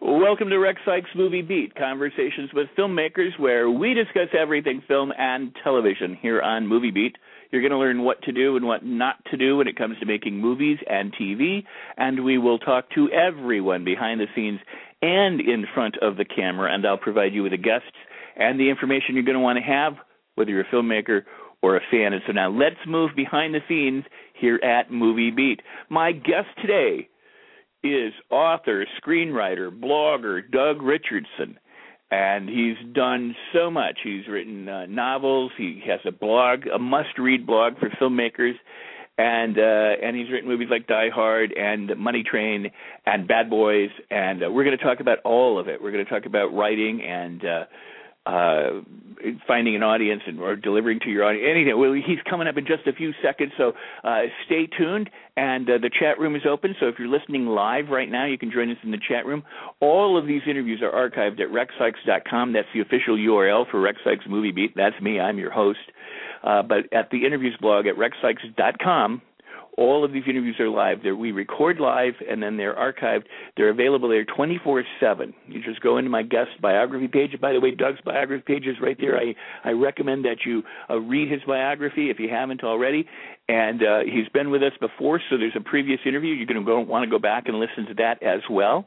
Welcome to Rex Sikes' Movie Beat, conversations with filmmakers where we discuss everything film and television. Here on Movie Beat, you're going to learn what to do and what not to do when it comes to making movies and TV, and we will talk to everyone behind the scenes and in front of the camera, and I'll provide you with the guests and the information you're going to want to have, whether you're a filmmaker or a fan. And so now let's move behind the scenes here at Movie Beat. My guest today is author, screenwriter, blogger Doug Richardson, and he's done so much. He's written novels. He has a blog, a must-read blog for filmmakers, and he's written movies like Die Hard and Money Train and Bad Boys, and we're going to talk about all of it. We're going to talk about writing and finding an audience and or delivering to your audience. Anything. Well, he's coming up in just a few seconds, so stay tuned. And the chat room is open, so if you're listening live right now, you can join us in the chat room. All of these interviews are archived at rexsikes.com. That's the official URL for Rex Sikes Movie Beat. That's me. I'm your host. But at the interviews blog at rexsikes.com, all of these interviews are live. We record live, and then they're archived. They're available there 24/7. You just go into my guest biography page. By the way, Doug's biography page is right there. I recommend that you read his biography if you haven't already. And he's been with us before, so there's a previous interview. You're going to want to go back and listen to that as well.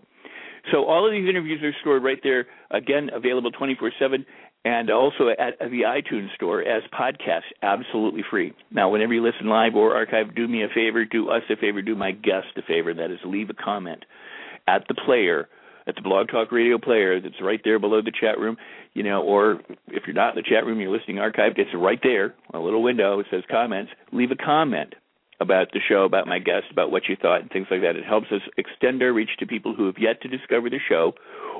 So all of these interviews are stored right there, again, available 24/7, and also at the iTunes store as podcasts, absolutely free. Now, whenever you listen live or archive, do me a favor, do us a favor, do my guest a favor, and that is leave a comment at the player, at the Blog Talk Radio player that's right there below the chat room, you know, or if you're not in the chat room, you're listening archived, it's right there, a little window, it says comments, leave a comment about the show, about my guest, about what you thought, and things like that. It helps us extend our reach to people who have yet to discover the show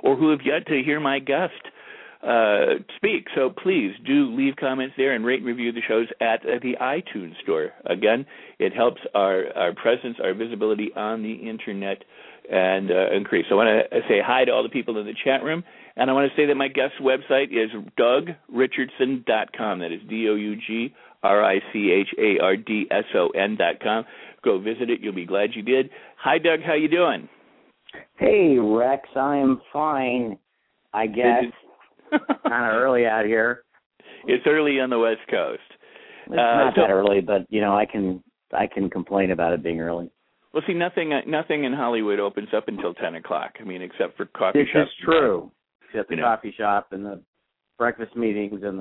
or who have yet to hear my guest speak. So please do leave comments there and rate and review the shows at the iTunes store. Again, it helps our presence, our visibility on the Internet and increase. So I want to say hi to all the people in the chat room, and I want to say that my guest's website is DougRichardson.com. That is DougRichardson.com. Go visit it. You'll be glad you did. Hi, Doug. How you doing? Hey, Rex. I'm fine, I guess. Kind of early out here. It's early on the West Coast. It's not that early, but you know, I can complain about it being early. Well, see, nothing in Hollywood opens up until 10 o'clock. I mean, except for coffee shops. This is true. Except the coffee shop and the breakfast meetings and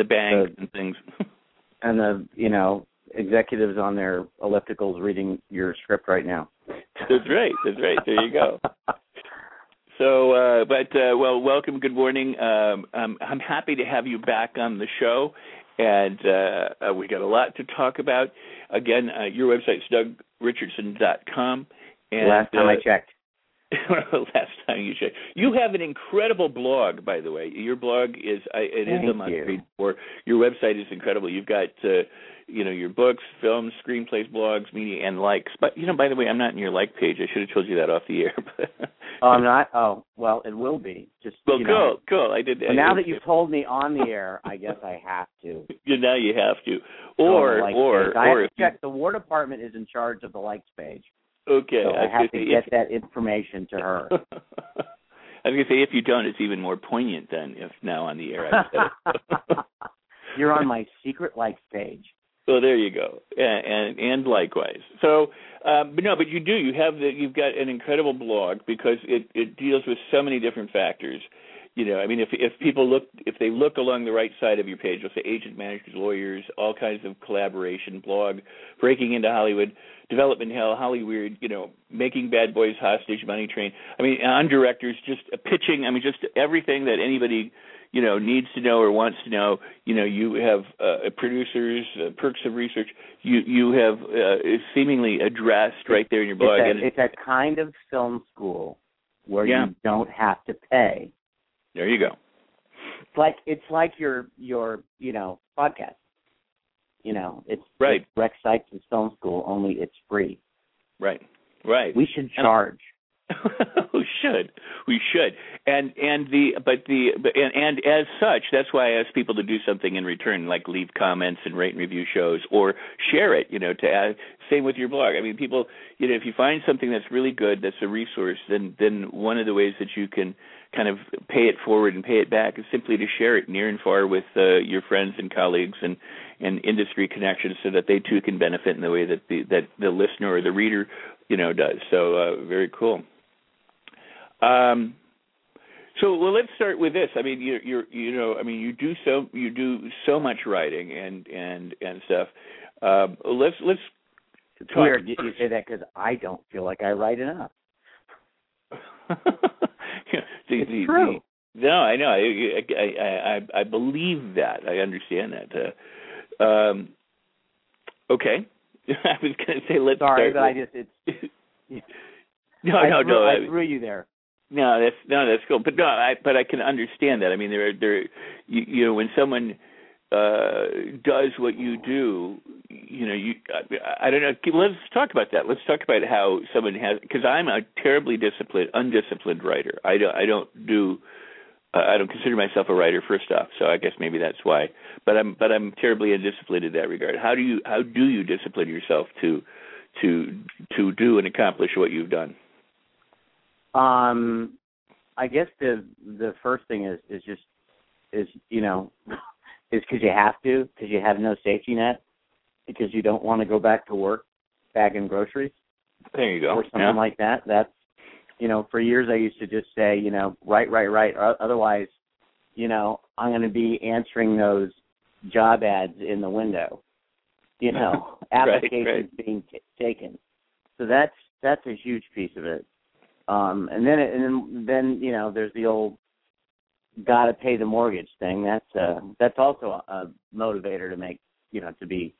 the banks and things. And the, you know, executives on their ellipticals reading your script right now. That's right. That's right. There you go. So, well, welcome. Good morning. I'm happy to have you back on the show, and we got a lot to talk about. Again, your website's DougRichardson.com. And last time I checked. Last time you checked. You have an incredible blog, by the way. Your blog is a must-read. Your website is incredible. You've got your books, films, screenplays, blogs, media, and likes. But by the way, I'm not in your like page. I should have told you that off the air. Oh, I'm not. Oh, well, it will be. Just well, cool. I did. Well, now that you've told me on the air, I guess I have to. Now you have to. I have to check. The War Department is in charge of the likes page. Okay. So I have to get that information to her. I was going to say, if you don't, it's even more poignant than if now on the air I said it. You're on my secret likes page. Well, there you go, and likewise. So, but you do. You've got an incredible blog because it deals with so many different factors. You know, I mean, if people look, if they look along the right side of your page, you'll say agent, managers, lawyers, all kinds of collaboration, blog, breaking into Hollywood, development hell, Hollyweird, you know, making Bad Boys, Hostage, Money Train. I mean, on directors, just pitching. I mean, just everything that anybody, you know, needs to know or wants to know. You know, you have producers, perks of research. You have seemingly addressed right there in your blog. It's a kind of film school where you don't have to pay. There you go. It's like your you know, podcast. You know, it's right. It's Rex Sikes' Film School, only it's free. Right. We should charge. We should. And as such, that's why I ask people to do something in return, like leave comments and rate and review shows or share it, you know, to add, same with your blog. I mean, people, you know, if you find something that's really good, that's a resource, then one of the ways that you can kind of pay it forward and pay it back is simply to share it near and far with your friends and colleagues and industry connections so that they too can benefit in the way that the listener or the reader, you know, does. So very cool. So let's start with this. I mean, you do so much writing and stuff. Let's it's talk weird first. You say that because I don't feel like I write enough. It's true. No, I know. I believe that. I understand that. Okay. I was going to say let's. Sorry, start but with... I just it's. No. I threw you there. No, that's cool. But no, I can understand that. I mean, you know, when someone does what you do, you know, I don't know. Let's talk about that. Let's talk about how someone has, because I'm a terribly undisciplined writer. I don't consider myself a writer, first off. So I guess maybe that's why. But I'm terribly undisciplined in that regard. How do you discipline yourself to do and accomplish what you've done? I guess the first thing is because you have to, because you have no safety net, because you don't want to go back to work bagging groceries. There you go. Or something like that. That's, you know, for years I used to just say, you know, right. Otherwise, you know, I'm going to be answering those job ads in the window, you know, applications being taken. So that's a huge piece of it. And then you know, there's the old gotta pay the mortgage thing. That's also a motivator to make, you know, to be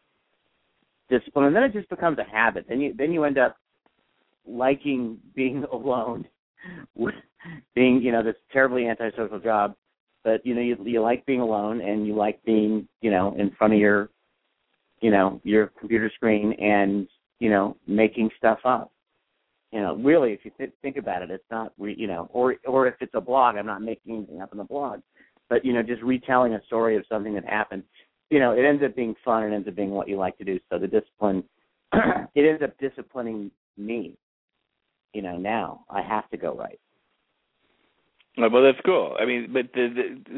disciplined. And then it just becomes a habit. Then you end up liking being alone, with being, you know, this terribly antisocial job. But you know, you like being alone, and you like being, you know, in front of your, you know, your computer screen, and you know, making stuff up. You know, really, if you think about it, it's not, you know, or if it's a blog, I'm not making anything up in the blog, but, you know, just retelling a story of something that happened, you know, it ends up being fun. It ends up being what you like to do. So the discipline, it ends up disciplining me, you know, now I have to go write. Well, that's cool. I mean, but,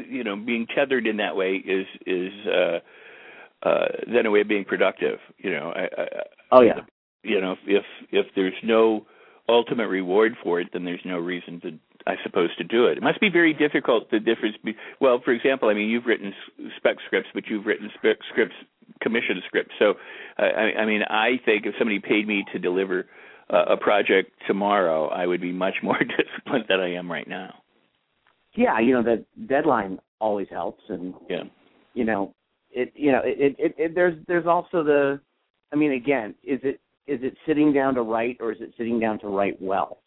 you know, being tethered in that way is then a way of being productive, you know. You know, if there's no ultimate reward for it, then there's no reason to, I suppose, to do it. It must be very difficult, the difference well, for example, I mean, you've written spec scripts, but you've written scripts, commissioned scripts. So, I mean, I think if somebody paid me to deliver a project tomorrow, I would be much more disciplined than I am right now. Yeah, you know, the deadline always helps. And, you know, there's also the, I mean, again, is it sitting down to write, or is it sitting down to write well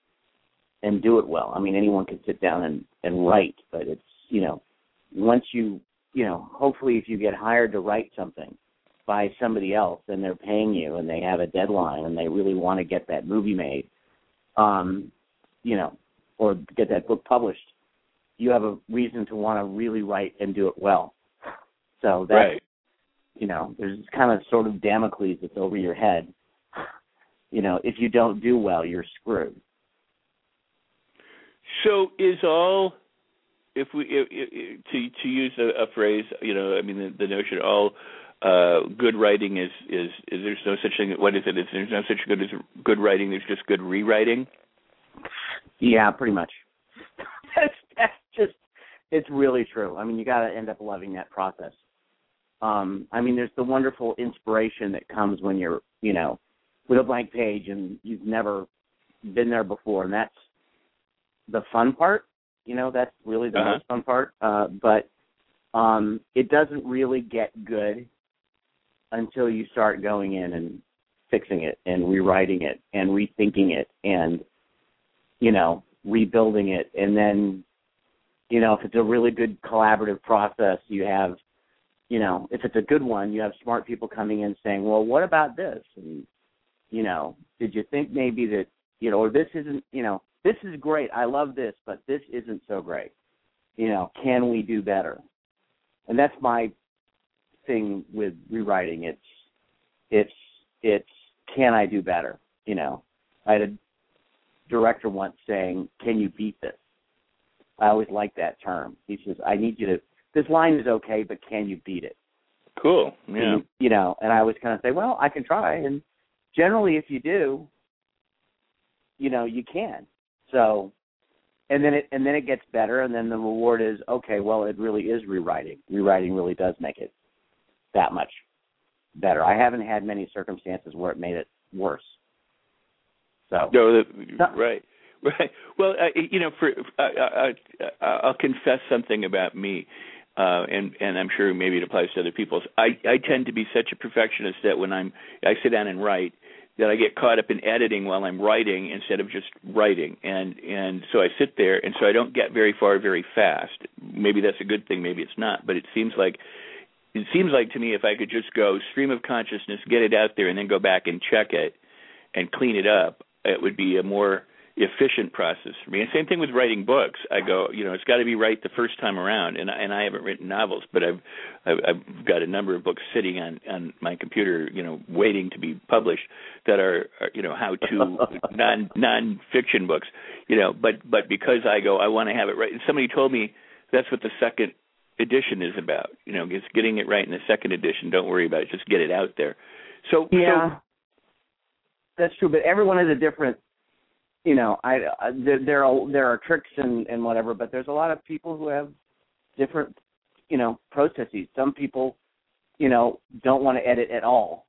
and do it well? I mean, anyone can sit down and write, but it's, you know, once you know, hopefully if you get hired to write something by somebody else and they're paying you and they have a deadline and they really want to get that movie made, you know, or get that book published, you have a reason to want to really write and do it well. So that, you know, there's kind of sort of Damocles that's over your head. You know, if you don't do well, you're screwed. So to use a phrase, you know, I mean, the notion, all good writing is there's no such thing. What is it? Is there's no such good as good writing? There's just good rewriting. Yeah, pretty much. that's just It's really true. I mean, you got to end up loving that process. I mean, there's the wonderful inspiration that comes when you're, you know, with a blank page and you've never been there before, and that's the fun part. You know, that's really the most fun part. But it doesn't really get good until you start going in and fixing it and rewriting it and rethinking it and, you know, rebuilding it. And then, you know, if it's a really good collaborative process, you have, you know, if it's a good one, you have smart people coming in saying, well, what about this? And, you know, did you think maybe that, you know, or this isn't, you know, this is great. I love this, but this isn't so great. You know, can we do better? And that's my thing with rewriting. It's can I do better? You know, I had a director once saying, can you beat this? I always like that term. He says, I need you to, this line is okay, but can you beat it? Cool. Yeah. And, you know, and I always kind of say, well, I can try. And generally, if you do, you know, you can. So, and then it gets better, and then the reward is, okay, well, it really is rewriting. Rewriting really does make it that much better. I haven't had many circumstances where it made it worse. So Right. Well, you know, I'll confess something about me, and I'm sure maybe it applies to other people. I tend to be such a perfectionist that when I sit down and write, that I get caught up in editing while I'm writing instead of just writing. And so I sit there, and so I don't get very far very fast. Maybe that's a good thing, maybe it's not, but it seems like to me if I could just go stream of consciousness, get it out there, and then go back and check it and clean it up, it would be a more efficient process for me. And same thing with writing books. I go, you know, it's got to be right the first time around. And I haven't written novels, but I've got a number of books sitting on my computer, you know, waiting to be published that are you know, how-to non-fiction books, you know. But because I go, I want to have it right. And somebody told me that's what the second edition is about. You know, it's getting it right in the second edition. Don't worry about it. Just get it out there. So yeah, so, that's true. But everyone is a different. You know, there are tricks and whatever, but there's a lot of people who have different, you know, processes. Some people, you know, don't want to edit at all,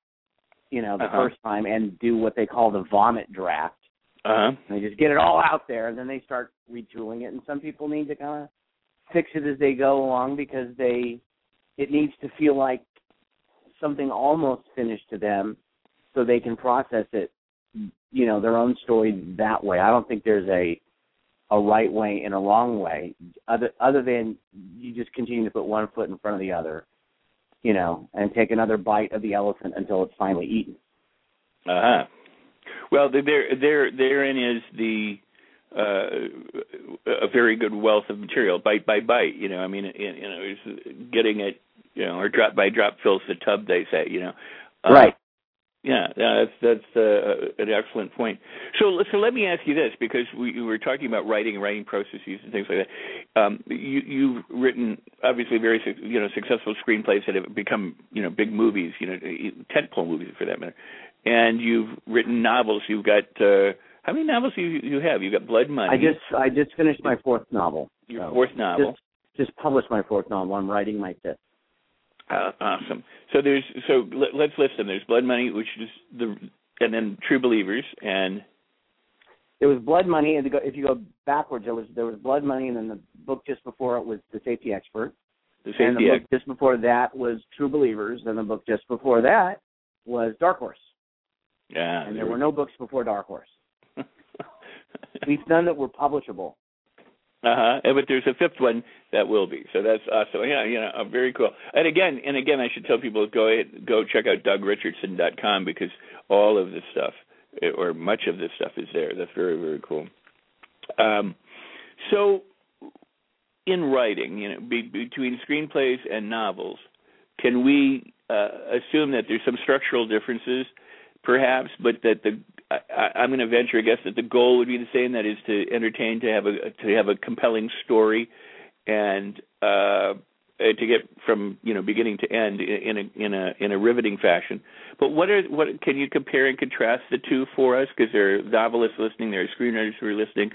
you know, the first time and do what they call the vomit draft. They just get it all out there, and then they start retooling it. And some people need to kind of fix it as they go along because it needs to feel like something almost finished to them so they can process it, you know, their own story that way. I don't think there's a right way and a wrong way other than you just continue to put one foot in front of the other, you know, and take another bite of the elephant until it's finally eaten. Well, therein is a very good wealth of material, bite by bite, you know. I mean, you know, it's getting it, you know, or drop by drop fills the tub, they say, you know. Right. Yeah, that's an excellent point. So let me ask you this, because we were talking about writing processes and things like that. You've written obviously very successful screenplays that have become big movies, tentpole movies for that matter. And you've written novels. You've got how many novels do you have? You've got Blood Money. I just finished my fourth novel. Your fourth novel. Just published my fourth novel. I'm writing my fifth. Awesome. So let's list them. There's Blood Money, which is and then True Believers, and there was Blood Money. And if you go backwards, there was Blood Money, and then the book just before it was The Safety Expert. The book just before that was True Believers, and the book just before that was Dark Horse. Yeah. And there were no books before Dark Horse. At least none that were publishable. But there's a fifth one that will be. So that's awesome. Yeah, very cool. And again, I should tell people, go check out DougRichardson.com because all of this stuff, or much of this stuff, is there. That's very, very cool. So in writing, between screenplays and novels, can we assume that there's some structural differences, perhaps, but that I'm going to venture, I guess, that the goal would be the same. That is to entertain, to have a compelling story, and to get from beginning to end in a riveting fashion. But what can you compare and contrast the two for us? Because there are novelists listening, there are screenwriters who are listening,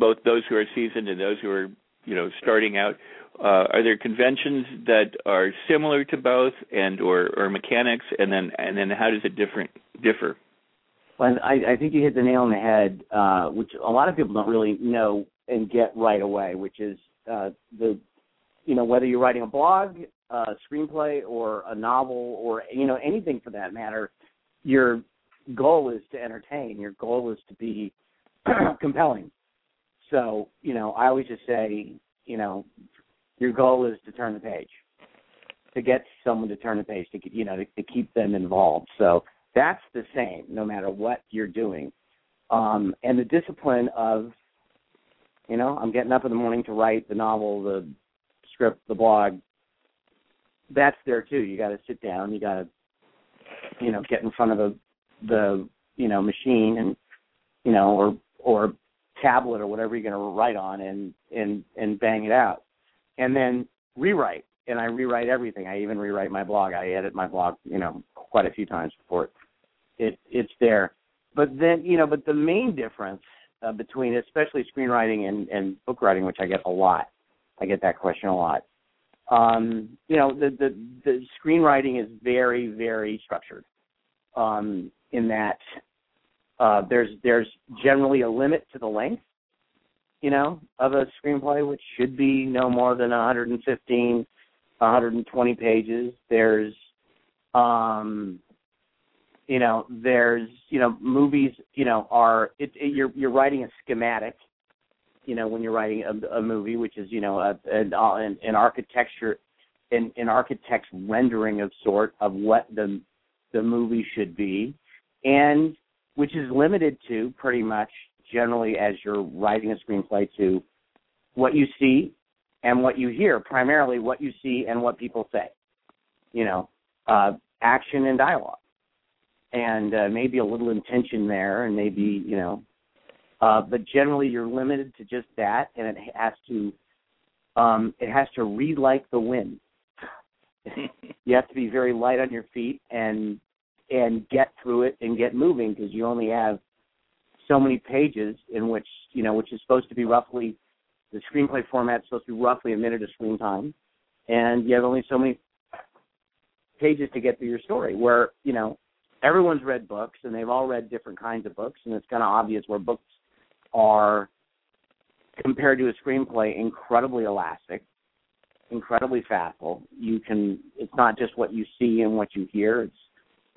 both those who are seasoned and those who are starting out? Are there conventions that are similar to both, and or mechanics, and then how does it differ? Well, I think you hit the nail on the head, which a lot of people don't really know and get right away, which is whether you're writing a blog, a screenplay, or a novel, or anything for that matter, your goal is to entertain. Your goal is to be compelling. So I always just say your goal is to turn the page, to get someone to turn the page, to keep them involved. So that's the same, no matter what you're doing. And the discipline of, I'm getting up in the morning to write the novel, the script, the blog. That's there too. You got to sit down. You got to, get in front of the machine and, or tablet or whatever you're going to write on and bang it out. And then rewrite, and I rewrite everything. I even rewrite my blog. I edit my blog, quite a few times before it's there. But then, but the main difference between especially screenwriting and book writing, which I get a lot, I get that question a lot. The screenwriting is very, very structured in that there's generally a limit to the length, of a screenplay, which should be no more than 115, 120 pages. There's, movies, are you're writing a schematic, when you're writing a movie, which is an architecture, an architect's rendering of sort of what the movie should be, and which is limited to pretty much. Generally, as you're writing a screenplay, to what you see and what you hear, primarily what you see and what people say, action and dialogue, and maybe a little intention there, and maybe, but generally you're limited to just that, and it has to read like the wind. You have to be very light on your feet and get through it and get moving, because you only have so many pages in which, which is supposed to be roughly, the screenplay format is supposed to be roughly a minute of screen time, and you have only so many pages to get through your story, where, everyone's read books, and they've all read different kinds of books, and it's kind of obvious where books are, compared to a screenplay, incredibly elastic, incredibly facile. It's not just what you see and what you hear,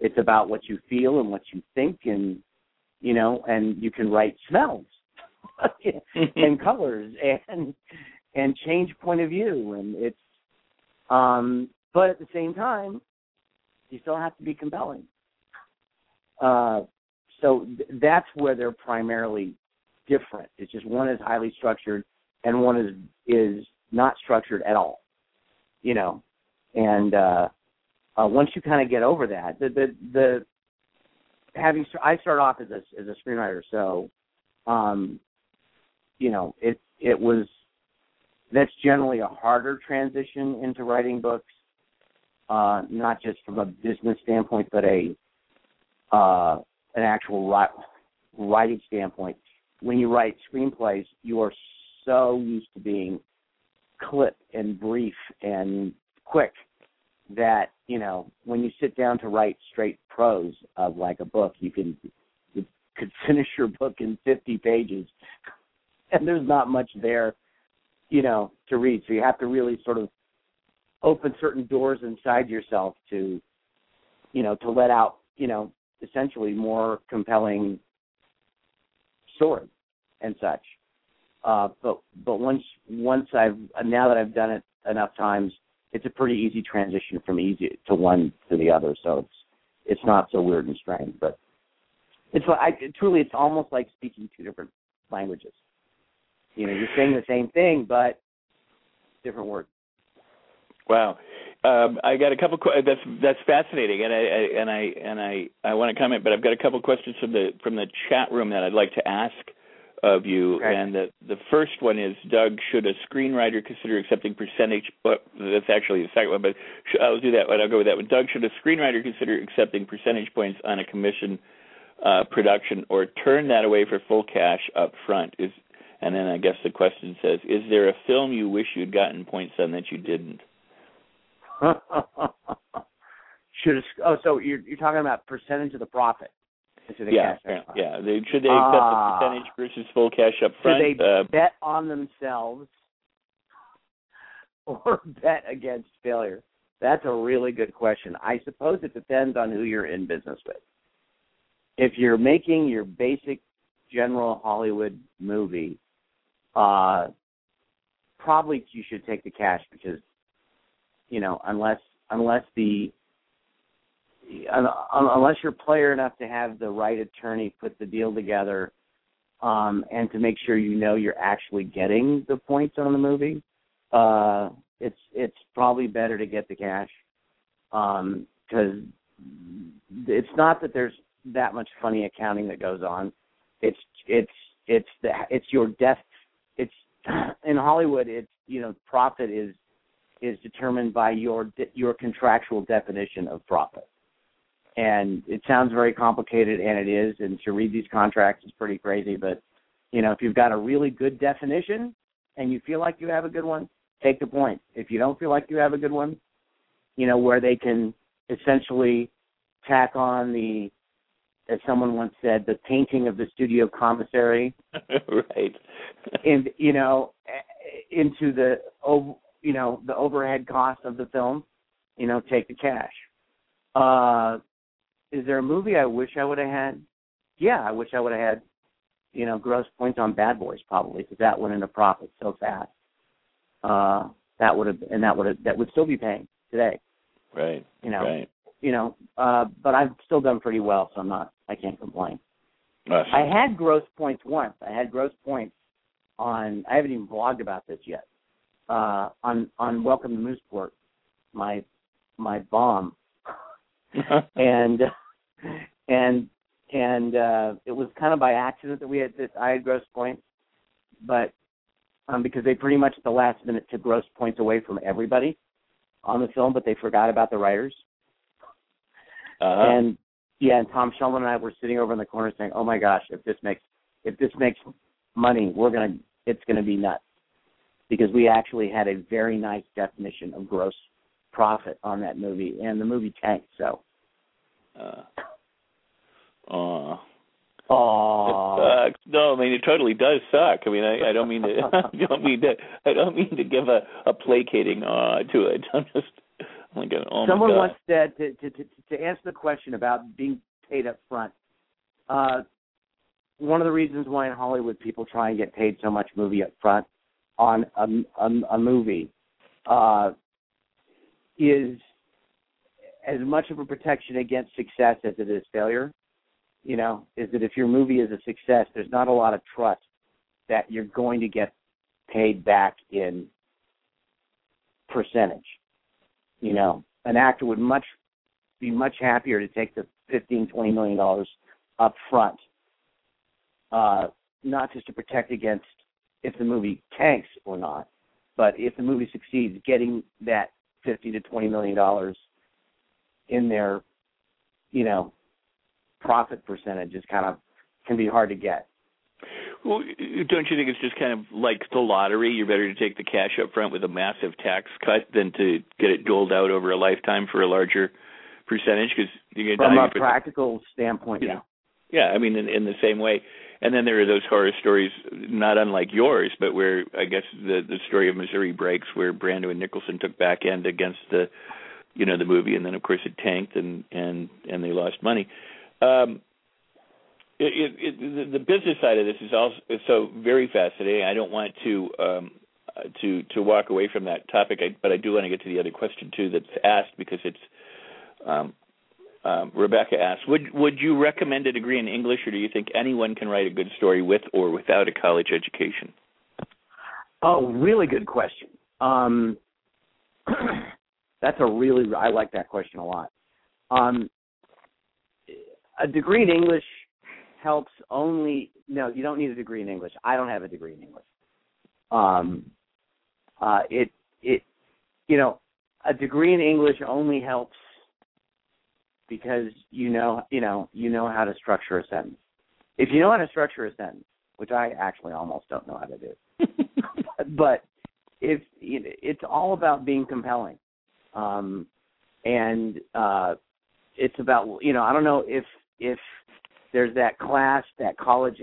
it's about what you feel and what you think, and and you can write smells and colors and change point of view, and it's but at the same time you still have to be compelling. So that's where they're primarily different. It's just one is highly structured and one is not structured at all. Once you kind of get over that, I started off as a screenwriter, so that's generally a harder transition into writing books, not just from a business standpoint, but an actual writing standpoint. When you write screenplays, you are so used to being clipped and brief and quick that when you sit down to write straight prose of like a book, you could finish your book in 50 pages, and there's not much there, to read. So you have to really sort of open certain doors inside yourself to, to let out, essentially more compelling story and such. But now that I've done it enough times, it's a pretty easy transition from easy to one to the other, so it's not so weird and strange. But it's almost like speaking two different languages. You're saying the same thing, but different words. Wow, I got a couple. That's fascinating, and I want to comment, but I've got a couple questions from the chat room that I'd like to ask of you. Okay. And the first one is, Doug, should a screenwriter consider accepting percentage? Well, that's actually the second one, but I'll do that one. I'll go with that one. Doug, should a screenwriter consider accepting percentage points on a commission production, or turn that away for full cash up front? Is And then I guess the question says, is there a film you wish you'd gotten points on that you didn't? So you're talking about percentage of the profit. Yeah. Should they accept the percentage versus full cash up front? Should they bet on themselves or bet against failure? That's a really good question. I suppose it depends on who you're in business with. If you're making your basic general Hollywood movie, probably you should take the cash because, you know, unless you're player enough to have the right attorney put the deal together and to make sure you know you're actually getting the points on the movie, it's probably better to get the cash because it's not that there's that much funny accounting that goes on. It's your death. It's in Hollywood. It's, you know, profit is determined by your contractual definition of profit. And it sounds very complicated, and it is. And to read these contracts is pretty crazy. But, you know, if you've got a really good definition and you feel like you have a good one, take the point. If you don't feel like you have a good one, you know, where they can essentially tack on the, as someone once said, the painting of the studio commissary, right? And, you know, into the, you know, the overhead cost of the film, you know, take the cash. Is there a movie I wish I would have had? Yeah, I wish I would have had, you know, gross points on Bad Boys probably, because that went into profit so fast. That would still be paying today. Right. You know. Right. You know. But I've still done pretty well, so I can't complain. Awesome. I had gross points once. I had gross points on. I haven't even blogged about this yet. On Welcome to Mooseport, my bomb. and it was kind of by accident that I had gross points, but because they pretty much at the last minute took gross points away from everybody on the film, but they forgot about the writers. Uh-huh. And yeah, and Tom Shulman and I were sitting over in the corner saying, "Oh my gosh, if this makes money, it's gonna be nuts," because we actually had a very nice definition of gross profit on that movie, and the movie tanked. So, it sucks. No, I mean, it totally does suck. I mean, I don't mean to give a placating to it. I'm just, oh my God, someone once said to answer the question about being paid up front. One of the reasons why in Hollywood people try and get paid so much movie up front on a movie. Is as much of a protection against success as it is failure, you know, is that if your movie is a success, there's not a lot of trust that you're going to get paid back in percentage. You know, an actor would be much happier to take the $15, $20 million up front, not just to protect against if the movie tanks or not, but if the movie succeeds, getting that $50 to $20 million in their, you know, profit percentage is can be hard to get. Well, don't you think it's just kind of like the lottery? You're better to take the cash up front with a massive tax cut than to get it doled out over a lifetime for a larger percentage, because you're gonna die from a practical standpoint. Yeah. Yeah, I mean, in the same way. And then there are those horror stories, not unlike yours, but where I guess the story of Missouri Breaks, where Brando and Nicholson took back end against the movie, and then of course it tanked and they lost money. The business side of this is also so very fascinating. I don't want to walk away from that topic, but I do want to get to the other question too that's asked, because it's. Rebecca asks, would you recommend a degree in English, or do you think anyone can write a good story with or without a college education? Oh, really good question. I like that question a lot. A degree in English helps only, no, you don't need a degree in English. I don't have a degree in English. A degree in English only helps because you know how to structure a sentence. If you know how to structure a sentence, which I actually almost don't know how to do. But it's all about being compelling. It's about, I don't know if there's that class, that college,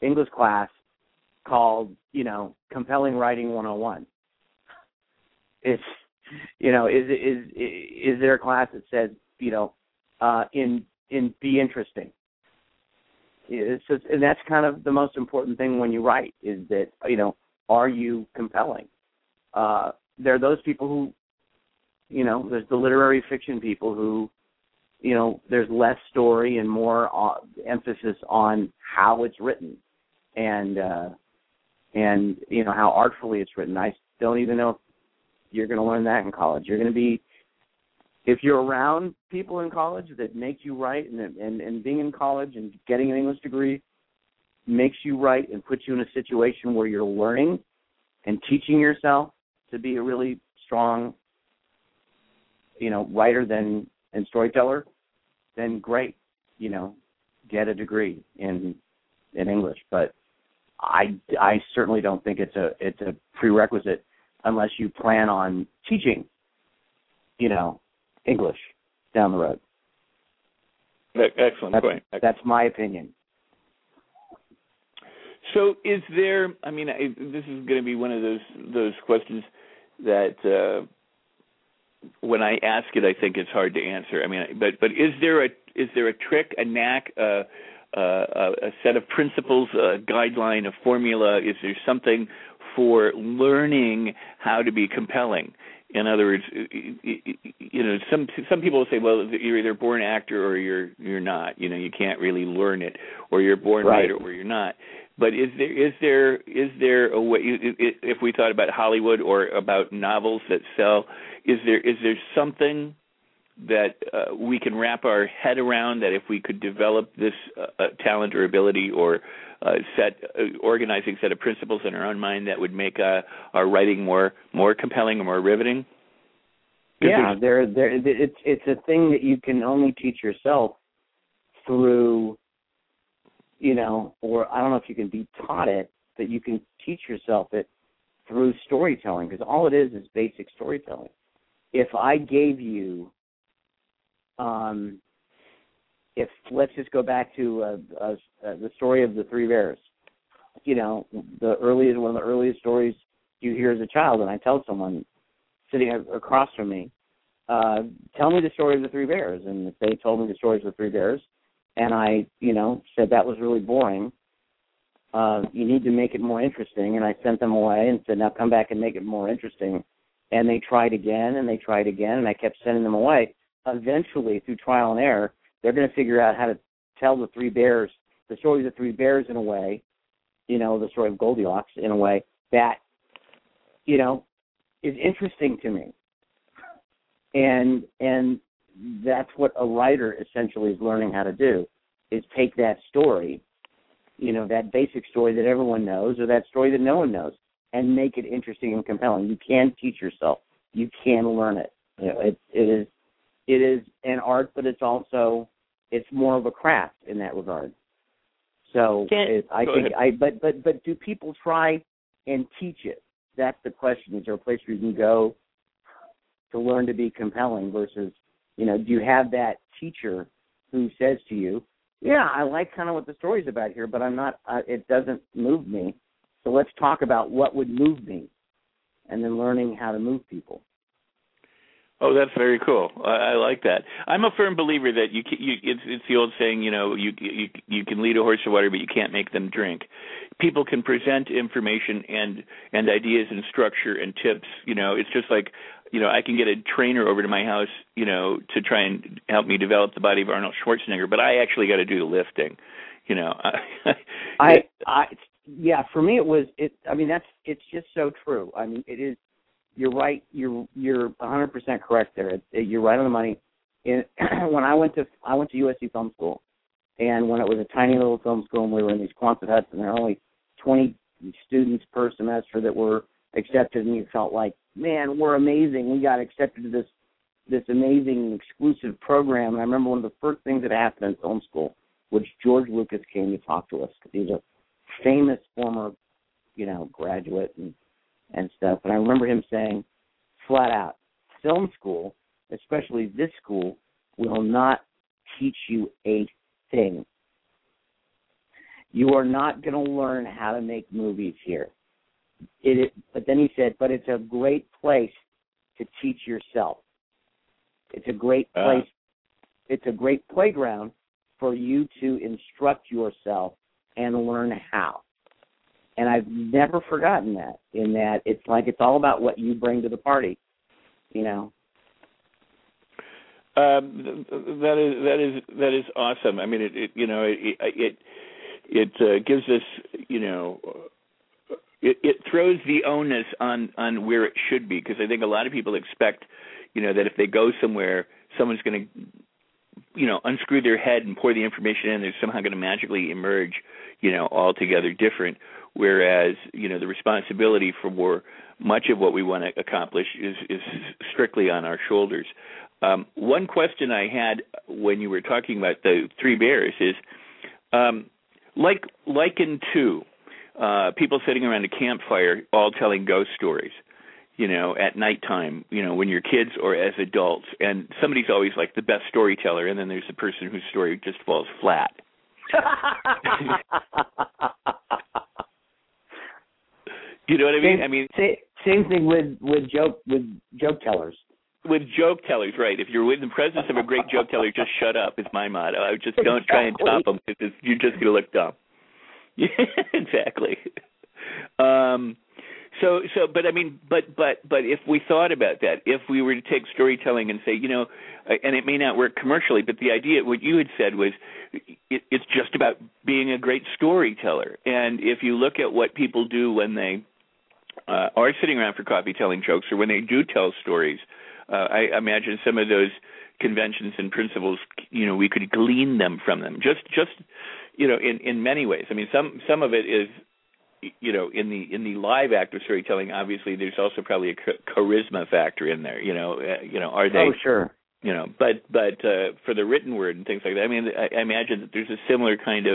English class called, Compelling Writing 101. It's, is there a class that says, be interesting? It's just, and that's kind of the most important thing when you write is that, are you compelling? There are those people who, there's the literary fiction people who, there's less story and more emphasis on how it's written and how artfully it's written. I don't even know if you're going to learn that in college. You're going to be, if you're around people in college that make you write and being in college and getting an English degree makes you write and puts you in a situation where you're learning and teaching yourself to be a really strong, writer and storyteller, then great, get a degree in English. But I certainly don't think it's a prerequisite unless you plan on teaching, English down the road. Excellent point. That's my opinion. So is there, this is going to be one of those questions that when I ask it, I think it's hard to answer. But is there a trick, a knack, a set of principles, a guideline, a formula? Is there something for learning how to be compelling? In other words, some people say, well, you're either a born actor or you're not. You can't really learn it, or you're a born writer or you're not. But is there a way, if we thought about Hollywood or about novels that sell, is there something that we can wrap our head around that if we could develop this talent or ability or organizing set of principles in our own mind that would make our writing more compelling or more riveting? Yeah, it's a thing that you can only teach yourself through. Or I don't know if you can be taught it, but you can teach yourself it through storytelling, because all it is basic storytelling. If I gave you, let's just go back to the story of the Three Bears, one of the earliest stories you hear as a child, and I tell someone sitting across from me, tell me the story of the Three Bears, and if they told me the stories of the Three Bears, and I, said that was really boring. You need to make it more interesting. And I sent them away and said, now come back and make it more interesting. And they tried again and they tried again. And I kept sending them away. Eventually, through trial and error, they're going to figure out how to tell the story of the Three Bears in a way, the story of Goldilocks in a way that, is interesting to me. And that's what a writer essentially is learning how to do, is take that story, that basic story that everyone knows or that story that no one knows, and make it interesting and compelling. You can teach yourself. You can learn it. It is an art, but it's more of a craft in that regard. So but do people try and teach it? That's the question. Is there a place where you can go to learn to be compelling versus, do you have that teacher who says to you, yeah, I like kind of what the story's about here, but I'm not, it doesn't move me. So let's talk about what would move me, and then learning how to move people. Oh, that's very cool. I like that. I'm a firm believer that it's the old saying, you can lead a horse to water, but you can't make them drink. People can present information and ideas and structure and tips. It's just like, I can get a trainer over to my house, to try and help me develop the body of Arnold Schwarzenegger, but I actually got to do the lifting. For me it's just so true. It is. You're right. You're 100% correct there. You're right on the money. And when I went to USC Film School, and when it was a tiny little film school, and we were in these Quonset huts, and there were only 20 students per semester that were accepted, and you felt like, man, we're amazing. We got accepted to this amazing exclusive program. And I remember one of the first things that happened in film school, which George Lucas came to talk to us because he's a famous former, you know, graduate and stuff. And I remember him saying flat out, film school, especially this school, will not teach you a thing. You are not going to learn how to make movies here. But then he said, but it's a great place to teach yourself. It's a great place. It's a great playground for you to instruct yourself and learn how. And I've never forgotten that, in that it's like it's all about what you bring to the party, you know. That is awesome. I mean, it gives us, you know, it throws the onus on where it should be, because I think a lot of people expect, you know, that if they go somewhere, someone's going to, you know, unscrew their head and pour the information in. They're somehow going to magically emerge, you know, altogether different. Whereas, you know, the responsibility for much of what we want to accomplish is strictly on our shoulders. One question I had when you were talking about the Three Bears is, like in 2, people sitting around a campfire all telling ghost stories, you know, at nighttime, you know, when you're kids or as adults, and somebody's always like the best storyteller, and then there's the person whose story just falls flat. You know what I mean? Same thing with joke tellers. With joke tellers, right. If you're in the presence of a great joke teller, just shut up is my motto. I just don't try and top them, because you're just going to look dumb. Yeah, exactly. But if we thought about that, if we were to take storytelling and say, you know, and it may not work commercially, but the idea, what you had said was, it's just about being a great storyteller. And if you look at what people do when they are sitting around for coffee telling jokes, or when they do tell stories, I imagine some of those conventions and principles, you know, we could glean them from them. Just you know, in many ways. I mean, some of it is, you know, in the live act of storytelling, obviously, there's also probably a charisma factor in there. You know, are they? Oh, sure. You know, but for the written word and things like that, I mean, I imagine that there's a similar kind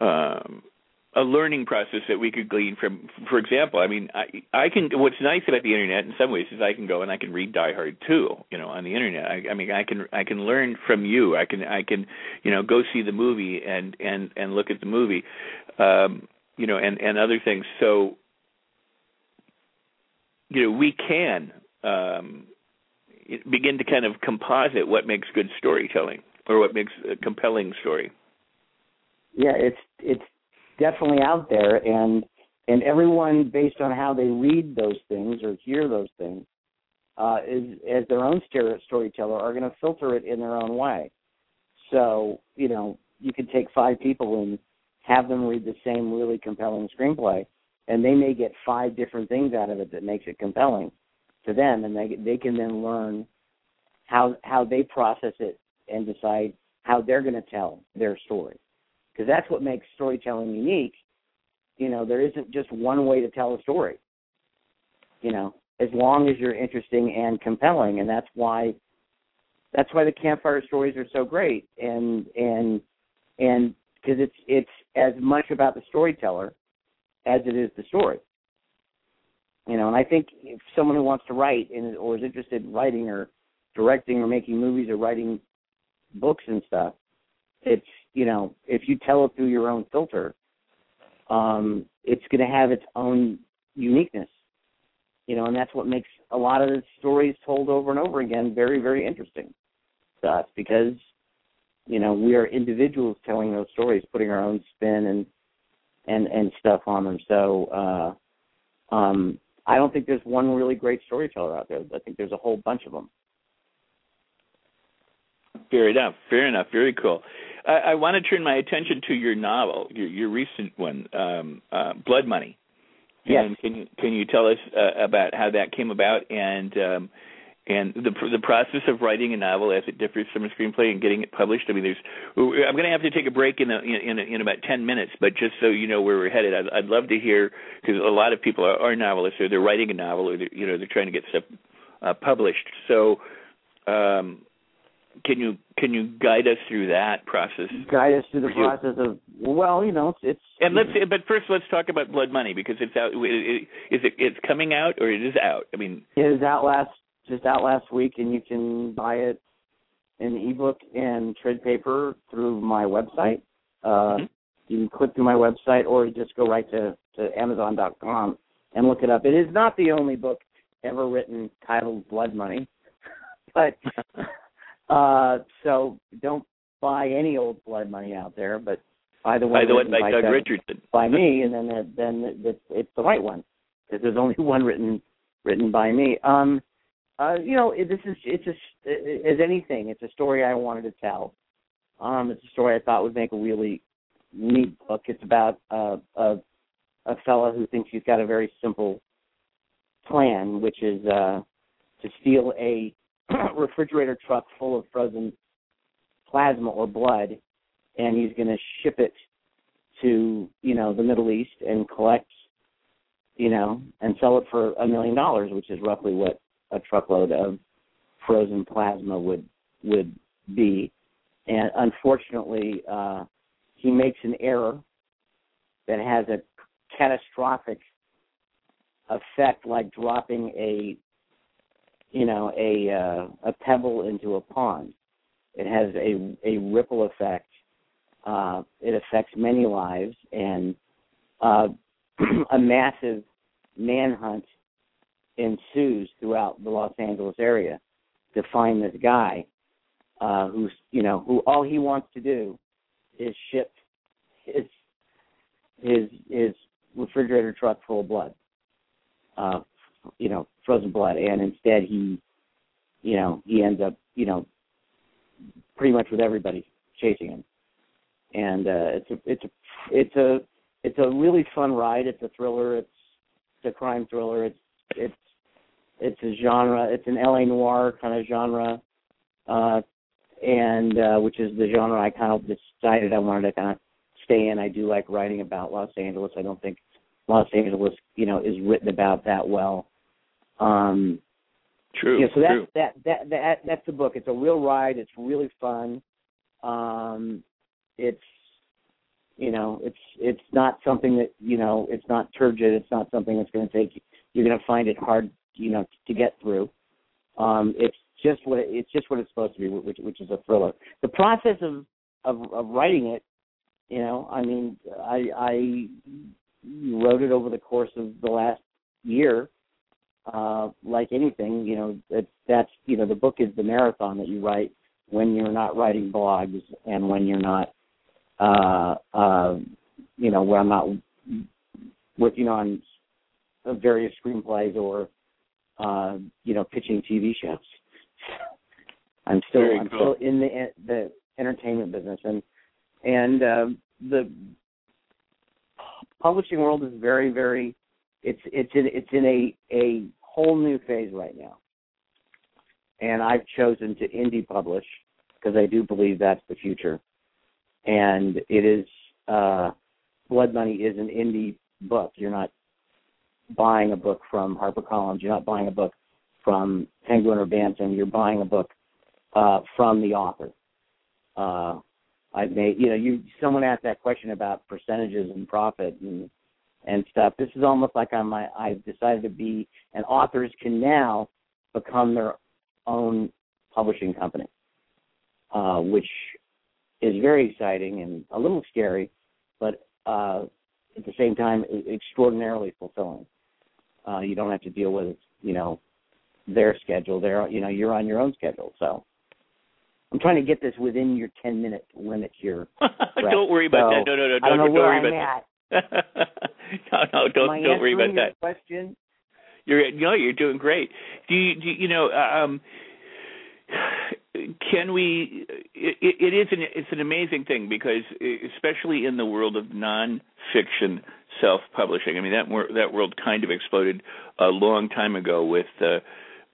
of a learning process that we could glean from. For example, I mean, I can. What's nice about the internet in some ways is I can go and I can read Die Hard 2, you know, on the internet. I mean, I can learn from you. I can, you know, go see the movie and look at the movie, you know, and other things. So, you know, we can begin to kind of composite what makes good storytelling, or what makes a compelling story. Yeah, it's definitely out there, and everyone, based on how they read those things or hear those things, is as their own storyteller, are going to filter it in their own way. So, you know, you could take 5 people and have them read the same really compelling screenplay, and they may get 5 different things out of it that makes it compelling to them, and they can then learn how they process it and decide how they're going to tell their story. Because that's what makes storytelling unique. You know, there isn't just one way to tell a story, you know, as long as you're interesting and compelling. And that's why the campfire stories are so great. And because it's as much about the storyteller as it is the story. You know, and I think if someone who wants to write or is interested in writing or directing or making movies or writing books and stuff, it's, you know, if you tell it through your own filter, it's going to have its own uniqueness, you know, and that's what makes a lot of the stories told over and over again very, very interesting to us, because, you know, we are individuals telling those stories, putting our own spin and stuff on them. So I don't think there's one really great storyteller out there. I think there's a whole bunch of them. Fair enough. Very cool. I want to turn my attention to your novel, your recent one, Blood Money. Yes. And can you tell us about how that came about and the process of writing a novel as it differs from a screenplay and getting it published? I mean, I'm going to have to take a break in about 10 minutes, but just so you know where we're headed, I'd love to hear, because a lot of people are novelists, or they're writing a novel, or they're trying to get stuff published. So. Can you guide us through that process? Guide us through the process of Well, you know, it's and let's. But first, let's talk about Blood Money because it's out. It's coming out, or it is out. I mean, it is out last week, and you can buy it in ebook and trade paper through my website. You can click through my website, or just go right to Amazon.com and look it up. It is not the only book ever written titled Blood Money, but so don't buy any old Blood Money out there, but. By the one by Doug Richardson. By me, and then it's the right one. There's only one written by me. You know, it's anything. It's a story I wanted to tell. It's a story I thought would make a really neat book. It's about a fella who thinks he's got a very simple plan, which is to steal a refrigerator truck full of frozen plasma or blood. And he's going to ship it to, you know, the Middle East and collect, you know, and sell it for $1 million, which is roughly what a truckload of frozen plasma would be. And unfortunately, he makes an error that has a catastrophic effect, like dropping a pebble into a pond. It has a ripple effect. It affects many lives, and a massive manhunt ensues throughout the Los Angeles area to find this guy who all he wants to do is ship his refrigerator truck full of blood, frozen blood, and instead he ends up, pretty much with everybody chasing him. And it's a really fun ride. It's a thriller. It's a crime thriller. It's a genre. It's an LA noir kind of genre, and which is the genre I kind of decided I wanted to kind of stay in. I do like writing about Los Angeles. I don't think Los Angeles, is written about that well. True. Yeah. So that's true. That's the book. It's a real ride. It's really fun. It's not something that, it's not turgid. It's not something that's going to take you. You're going to find it hard, to get through. It's just what it's supposed to be, which is a thriller. The process of writing it, I wrote it over the course of the last year. Like anything, the book is the marathon that you write when you're not writing blogs and when you're not, where I'm not working on various screenplays or, pitching TV shows. I'm still in the entertainment business, and the publishing world is very, very, it's in a whole new phase right now. And I've chosen to indie publish because I do believe that's the future. And it is, Blood Money is an indie book. You're not buying a book from HarperCollins. You're not buying a book from Penguin or Bantam. You're buying a book from the author. Someone asked that question about percentages and profit and stuff. This is almost like I've decided to be, and authors can now become their own publishing company, which is very exciting and a little scary, but at the same time, extraordinarily fulfilling. You don't have to deal with, their schedule. You're on your own schedule. So I'm trying to get this within your 10-minute limit here. Don't worry about that. No. Don't worry about that. No, don't worry about that. Question. You're doing great. Can we? It's an amazing thing because, especially in the world of nonfiction self-publishing, I mean that world kind of exploded a long time ago with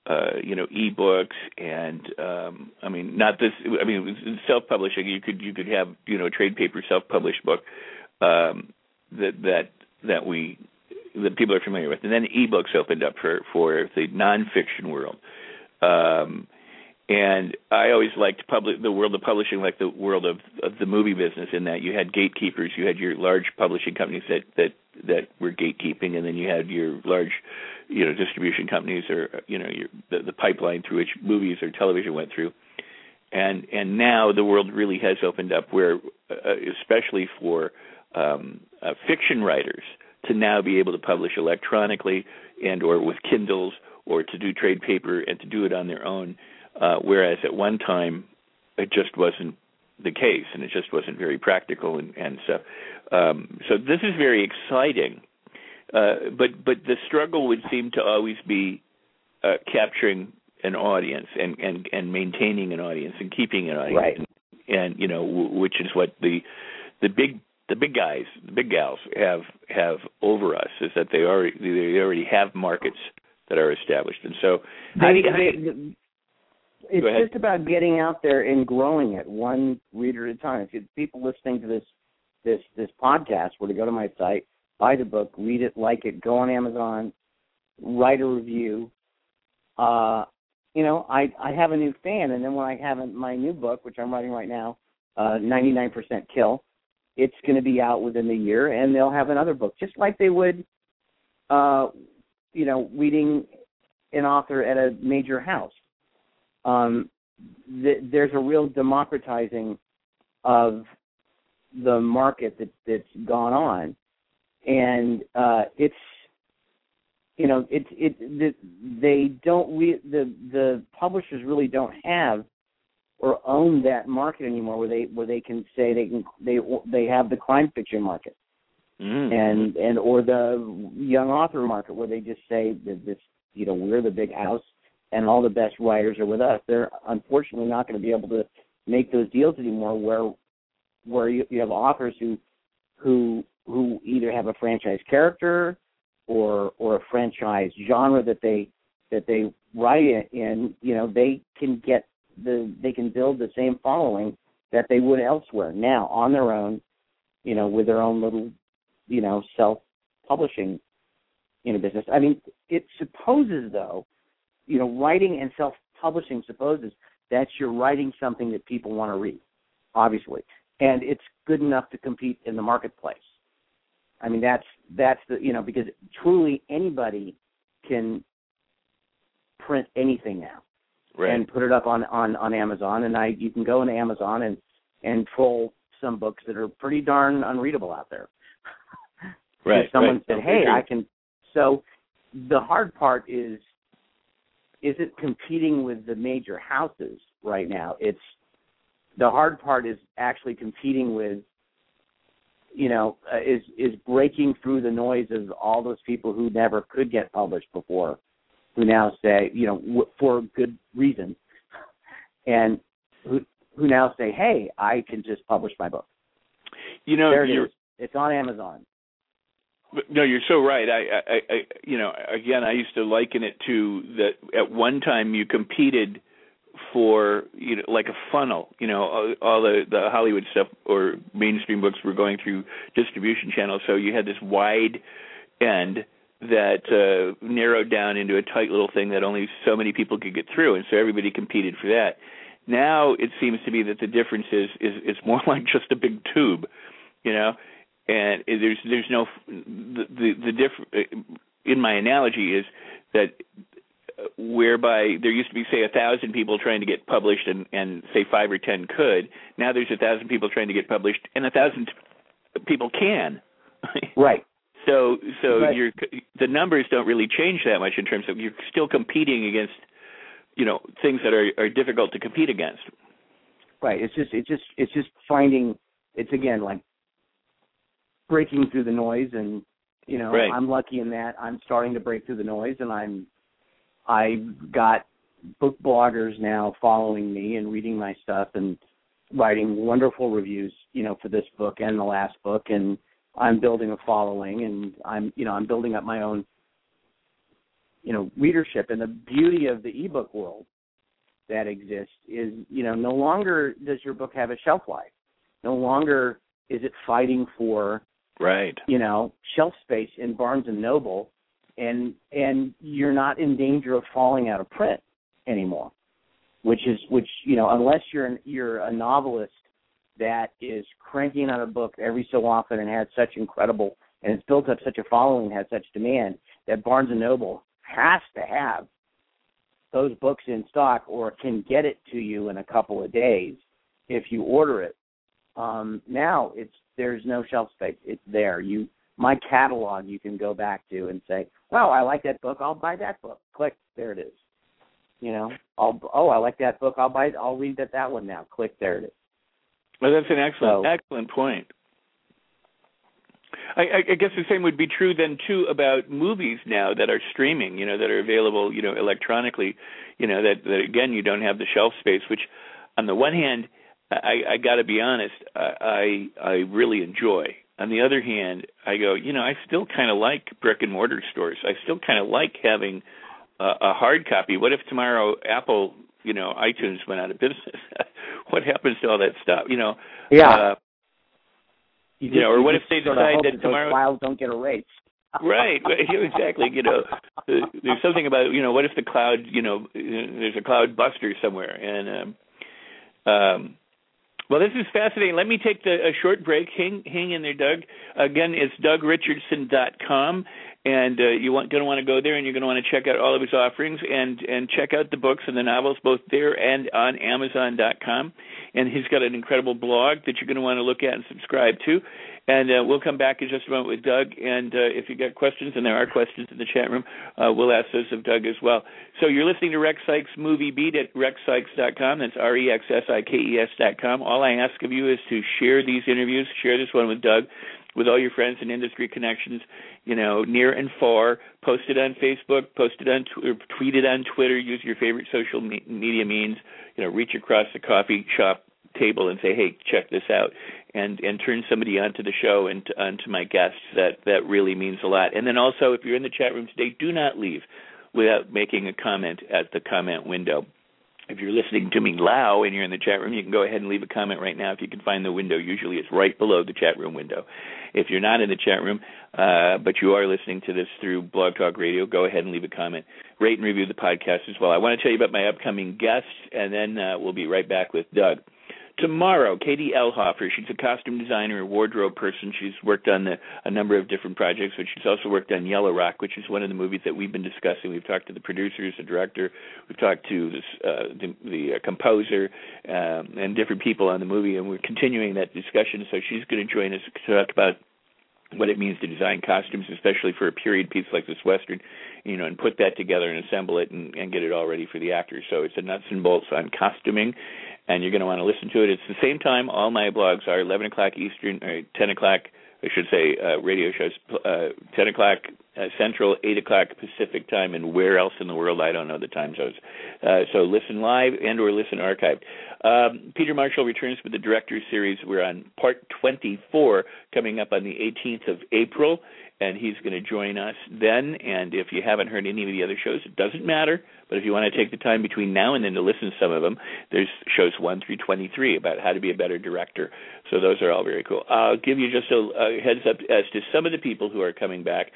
ebooks and self-publishing. You could have a trade paper self-published book that people are familiar with, and then ebooks opened up for the nonfiction world. And I always liked the world of publishing, like the world of the movie business, in that you had gatekeepers. You had your large publishing companies that were gatekeeping, and then you had your large, distribution companies, or the pipeline through which movies or television went through. And now the world really has opened up, where especially for fiction writers to now be able to publish electronically and or with Kindles, or to do trade paper and to do it on their own. Whereas at one time, it just wasn't the case, and it just wasn't very practical and stuff. So this is very exciting. But the struggle would seem to always be capturing an audience and maintaining an audience and keeping an audience. Right. And which is what the big gals have over us, is that they already have markets that are established. And so it's just about getting out there and growing it one reader at a time. If people listening to this podcast were to go to my site, buy the book, read it, like it, go on Amazon, write a review, I have a new fan. And then when I have my new book, which I'm writing right now, 99% Kill, it's going to be out within the year, and they'll have another book, just like they would, reading an author at a major house. There's a real democratizing of the market that's gone on, and the publishers really don't have or own that market anymore, where they can say they have the crime fiction market, and or the young author market, where they just say that we're the big house, and all the best writers are with us. They're unfortunately not going to be able to make those deals anymore, where you have authors who either have a franchise character or a franchise genre that they write in. They can build the same following that they would elsewhere now on their own, with their own little self-publishing business. I mean, it supposes, though, writing and self-publishing supposes that you're writing something that people want to read, obviously, and it's good enough to compete in the marketplace. I mean, that's because truly anybody can print anything now, right, and put it up on Amazon, and you can go into Amazon and troll some books that are pretty darn unreadable out there. Right. Someone said, "Hey, I can." So the hard part isn't competing with the major houses right now. It's the hard part is actually competing with, is breaking through the noise of all those people who never could get published before, who now say, for good reason, and who now say, "Hey, I can just publish my book." There it is. It's on Amazon. No, you're so right. I used to liken it to that. At one time, you competed for like a funnel. All the Hollywood stuff or mainstream books were going through distribution channels, so you had this wide end that narrowed down into a tight little thing that only so many people could get through, and so everybody competed for that. Now it seems to be that the difference is it's more like just a big tube, And there's no the difference in my analogy is that whereby there used to be, say, 1,000 people trying to get published and say 5 or 10 could. Now there's 1,000 people trying to get published and 1,000 people can. Right. So right. The numbers don't really change that much in terms of you're still competing against things that are difficult to compete against. Right. It's just finding it's again like breaking through the noise, and right. I'm lucky in that I'm starting to break through the noise, and I've got book bloggers now following me and reading my stuff and writing wonderful reviews, for this book and the last book, and I'm building a following, and I'm building up my own, readership. And the beauty of the ebook world that exists is, no longer does your book have a shelf life, no longer is it fighting for shelf space in Barnes & Noble, and you're not in danger of falling out of print anymore. which you know, unless you're a novelist that is cranking out a book every so often and had such incredible, and it's built up such a following, had such demand, that Barnes & Noble has to have those books in stock or can get it to you in a couple of days if you order it. Now there's no shelf space. It's there. My catalog you can go back to and say, wow, I like that book. I'll buy that book. Click. There it is. You know, I like that book. I'll buy it. I'll read that one now. Click. There it is. Well, that's an excellent point. I guess the same would be true then too about movies now that are streaming, you know, that are available, you know, electronically, you know, that again you don't have the shelf space. Which, on the one hand, I got to be honest, I really enjoy. On the other hand, I go, you know, I still kind of like brick and mortar stores. I still kind of like having a hard copy. What if tomorrow Apple, you know, iTunes went out of business? What happens to all that stuff? You know. Yeah. Or what if they decide that tomorrow files don't get erased? Right, exactly. You know, there's something about, you know, what if the cloud, you know, there's a cloud buster somewhere. And well, this is fascinating. Let me take a short break. Hang in there, Doug. Again, it's DougRichardson.com, and you're going to want to go there, and you're going to want to check out all of his offerings and check out the books and the novels both there and on Amazon.com. And he's got an incredible blog that you're going to want to look at and subscribe to. And we'll come back in just a moment with Doug. And if you've got questions, and there are questions in the chat room, we'll ask those of Doug as well. So you're listening to Rex Sikes' Movie Beat at rexsikes.com. That's rexsikes.com. All I ask of you is to share these interviews, share this one with Doug, with all your friends and industry connections, you know, near and far. Post it on Facebook, post it on tweet it on Twitter, use your favorite social media means, you know, reach across the coffee shop table and say, hey, check this out, and turn somebody onto the show and onto my guests. That really means a lot. And then also, if you're in the chat room today, do not leave without making a comment at the comment window. If you're listening to me now and you're in the chat room, you can go ahead and leave a comment right now if you can find the window. Usually it's right below the chat room window. If you're not in the chat room, but you are listening to this through Blog Talk Radio, go ahead and leave a comment. Rate and review the podcast as well. I want to tell you about my upcoming guests, and then we'll be right back with Doug. Tomorrow, Katie Elhoffer, she's a costume designer, a wardrobe person. She's worked on a number of different projects, but she's also worked on Yellow Rock, which is one of the movies that we've been discussing. We've talked to the producers, the director, we've talked to the composer and different people on the movie, and we're continuing that discussion. So she's going to join us to talk about what it means to design costumes, especially for a period piece like this Western, you know, and put that together and assemble it and get it all ready for the actors. So it's a nuts and bolts on costuming, and you're going to want to listen to it. It's the same time all my blogs are, 11 o'clock Eastern, or 10 o'clock, I should say, radio shows, 10 o'clock Central, 8 o'clock Pacific time, and where else in the world, I don't know the time zones. So listen live and or listen archived. Peter Marshall returns with the Director Series. We're on part 24 coming up on the 18th of April, and he's going to join us then. And if you haven't heard any of the other shows, it doesn't matter, but if you want to take the time between now and then to listen to some of them, there's shows 1 through 23 about how to be a better director. So those are all very cool. I'll give you just a heads up as to some of the people who are coming back.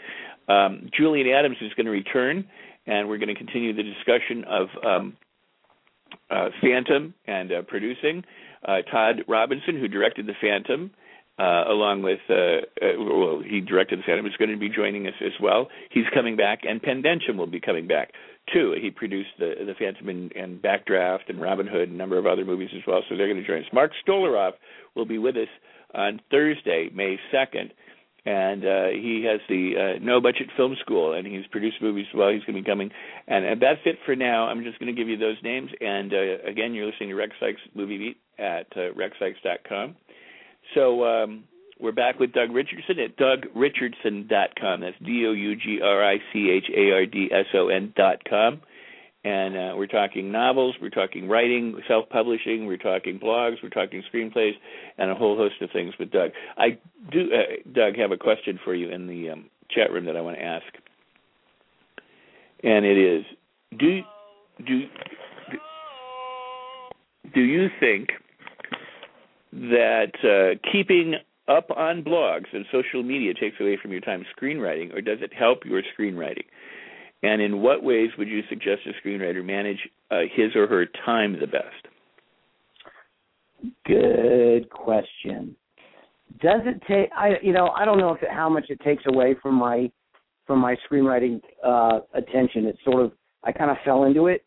Julian Adams is going to return, and we're going to continue the discussion of Phantom and producing. Todd Robinson, who directed The Phantom, along with, he directed The Phantom, is going to be joining us as well. He's coming back, and Pendentium will be coming back, too. He produced The Phantom and Backdraft and Robin Hood and a number of other movies as well, so they're going to join us. Mark Stolaroff will be with us on Thursday, May 2nd. And he has the No Budget Film School, and he's produced movies as well. He's going to be coming. And that's it for now. I'm just going to give you those names. And, again, you're listening to Rex Sikes' Movie Beat at rexsikes.com. So we're back with Doug Richardson at DougRichardson.com. That's DougRichardson.com. And we're talking novels, we're talking writing, self-publishing, we're talking blogs, we're talking screenplays, and a whole host of things with Doug. I do, Doug, have a question for you in the chat room that I want to ask. And it is, do you think that keeping up on blogs and social media takes away from your time screenwriting, or does it help your screenwriting? And in what ways would you suggest a screenwriter manage his or her time the best? Good question. Does it take? I don't know how much it takes away from my screenwriting attention. It's sort of, I kind of fell into it.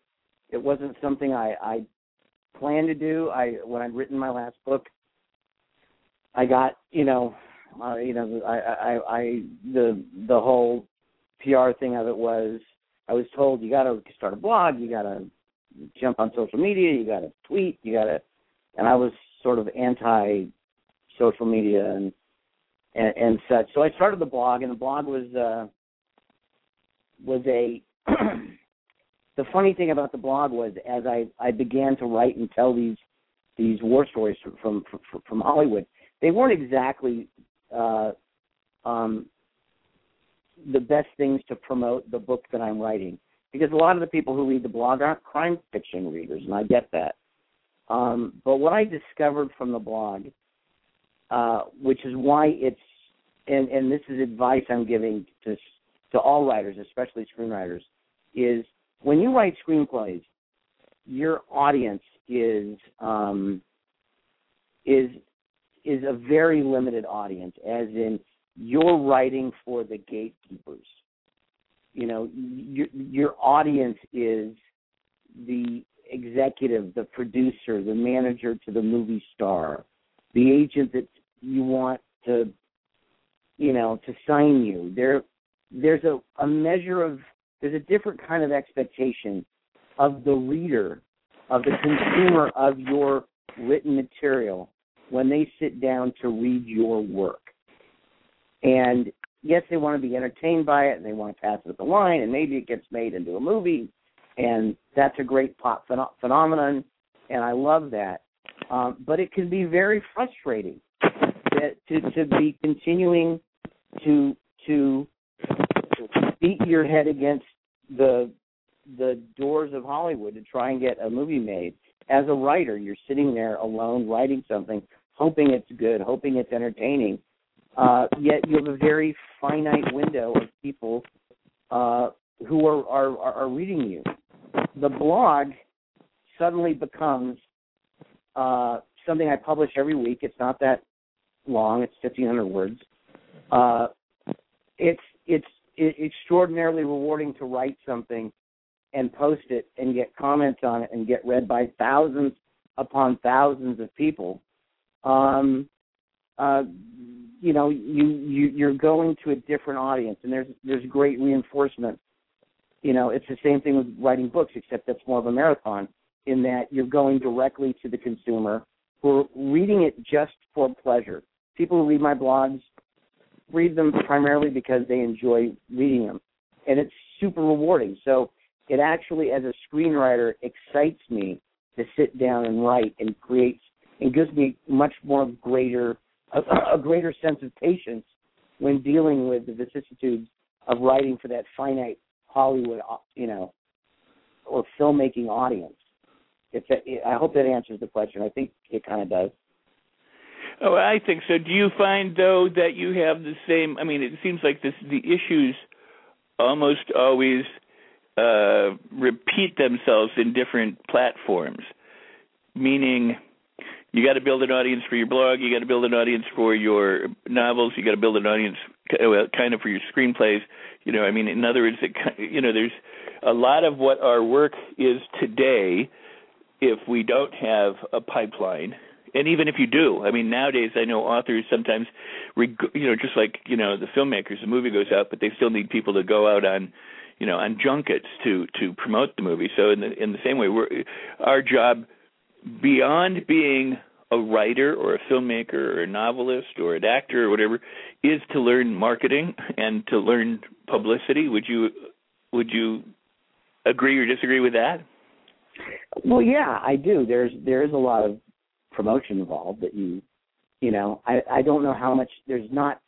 It wasn't something I planned to do. When I'd written my last book, I got the whole PR thing of it was, I was told, you got to start a blog, you got to jump on social media, you got to tweet, and I was sort of anti-social media and such. So I started the blog, and the blog the funny thing about the blog was, as I began to write and tell these war stories from Hollywood, they weren't exactly the best things to promote the book that I'm writing, because a lot of the people who read the blog aren't crime fiction readers, and I get that. But what I discovered from the blog, which is why it's, and this is advice I'm giving to all writers, especially screenwriters, is when you write screenplays, your audience is a very limited audience, as in, you're writing for the gatekeepers. Your audience is the executive, the producer, the manager to the movie star, the agent that you want to sign you. There's a measure of, there's a different kind of expectation of the reader, of the consumer of your written material when they sit down to read your work. And yes, they want to be entertained by it, and they want to pass it at the line, and maybe it gets made into a movie, and that's a great pop phenomenon, and I love that. But it can be very frustrating to be continuing to beat your head against the doors of Hollywood to try and get a movie made. As a writer, you're sitting there alone writing something, hoping it's good, hoping it's entertaining. Yet you have a very finite window of people who are reading you. The blog suddenly becomes something I publish every week. It's not that long; it's 1,500 words. It's extraordinarily rewarding to write something and post it and get comments on it and get read by thousands upon thousands of people. You're going to a different audience, and there's great reinforcement. It's the same thing with writing books, except that's more of a marathon, in that you're going directly to the consumer who are reading it just for pleasure. People who read my blogs read them primarily because they enjoy reading them, and it's super rewarding. So it actually, as a screenwriter, excites me to sit down and write and create, and gives me much more greater a greater sense of patience when dealing with the vicissitudes of writing for that finite Hollywood, or filmmaking audience. I hope that answers the question. I think it kind of does. Oh, I think so. Do you find, though, that you have the same, it seems like the issues almost always repeat themselves in different platforms, meaning, you got to build an audience for your blog, you got to build an audience for your novels, you got to build an audience kind of for your screenplays. In other words, there's a lot of what our work is today if we don't have a pipeline. And even if you do, nowadays I know authors sometimes, just like, the filmmakers, the movie goes out, but they still need people to go out on, on junkets to promote the movie. So in the same way, our job, beyond being a writer or a filmmaker or a novelist or an actor or whatever, is to learn marketing and to learn publicity. Would you agree or disagree with that? Well, yeah, I do. There is a lot of promotion involved that I don't know how much. There's not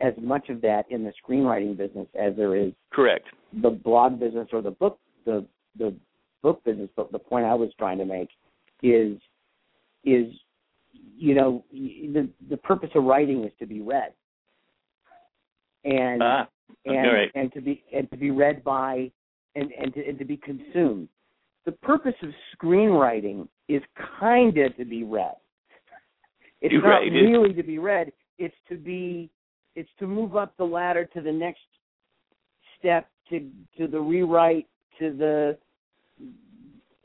as much of that in the screenwriting business as there is, correct, the blog business or the book business. But the point I was trying to make is the purpose of writing is to be read, and to be read by and to be consumed. The purpose of screenwriting is kind of to be read. It's not really to be read. It's to move up the ladder to the next step, to the rewrite, to the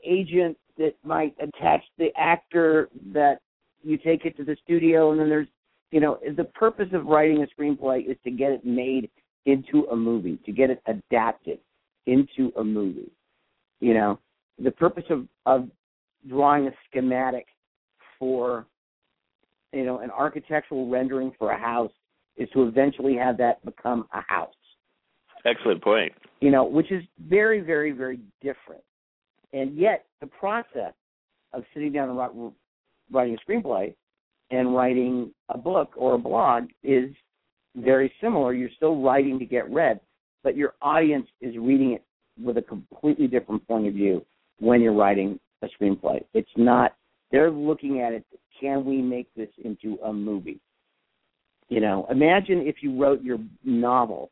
agent that might attach the actor that you take it to the studio, and then there's, you know, the purpose of writing a screenplay is to get it made into a movie, to get it adapted into a movie. You know, the purpose of drawing a schematic for, you know, an architectural rendering for a house is to eventually have that become a house. Excellent point. You know, which is very, very, very different. And yet the process of sitting down and writing a screenplay and writing a book or a blog is very similar. You're still writing to get read, but your audience is reading it with a completely different point of view when you're writing a screenplay. It's not, they're looking at it, can we make this into a movie? You know, imagine if you wrote your novel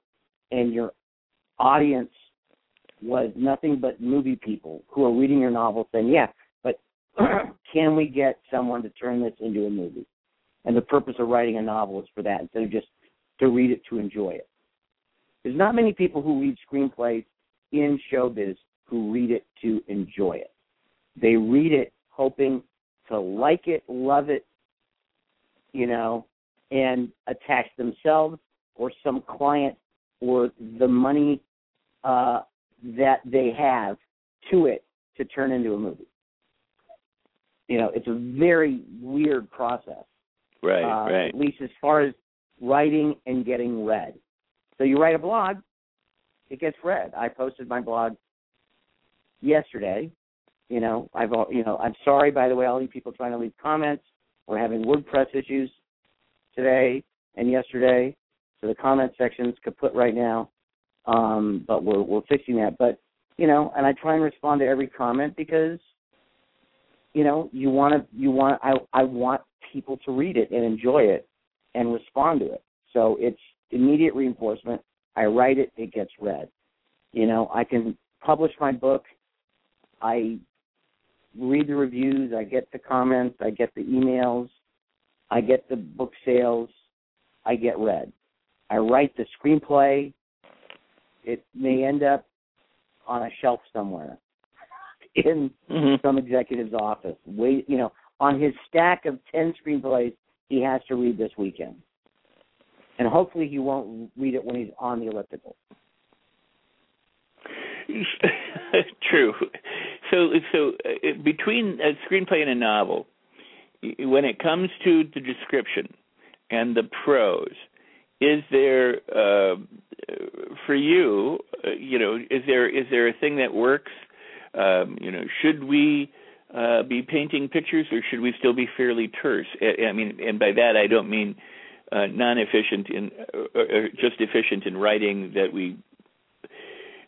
and your audience was nothing but movie people who are reading your novel saying, yeah, but can we get someone to turn this into a movie? And the purpose of writing a novel is for that, instead of just to read it, to enjoy it. There's not many people who read screenplays in showbiz who read it to enjoy it. They read it hoping to like it, love it, you know, and attach themselves or some client or the money that they have to it to turn into a movie. You know, it's a very weird process. Right. At least as far as writing and getting read. So you write a blog, it gets read. I posted my blog yesterday. You know, I'm sorry, by the way, all these people trying to leave comments. We're having WordPress issues today and yesterday, so the comment section's kaput right now. But we're fixing that. But you know, and I try and respond to every comment because you know I want people to read it and enjoy it and respond to it. So it's immediate reinforcement. I write it, it gets read. You know, I can publish my book. I read the reviews. I get the comments. I get the emails. I get the book sales. I get read. I write the screenplay. It may end up on a shelf somewhere in some executive's office. Wait, you know, on his stack of 10 screenplays he has to read this weekend. And hopefully he won't read it when he's on the elliptical. True. So between a screenplay and a novel, when it comes to the description and the prose, is there for you, you know, is there a thing that works? You know, should we be painting pictures, or should we still be fairly terse? I mean, and by that I don't mean non-efficient in, or just efficient in writing that we.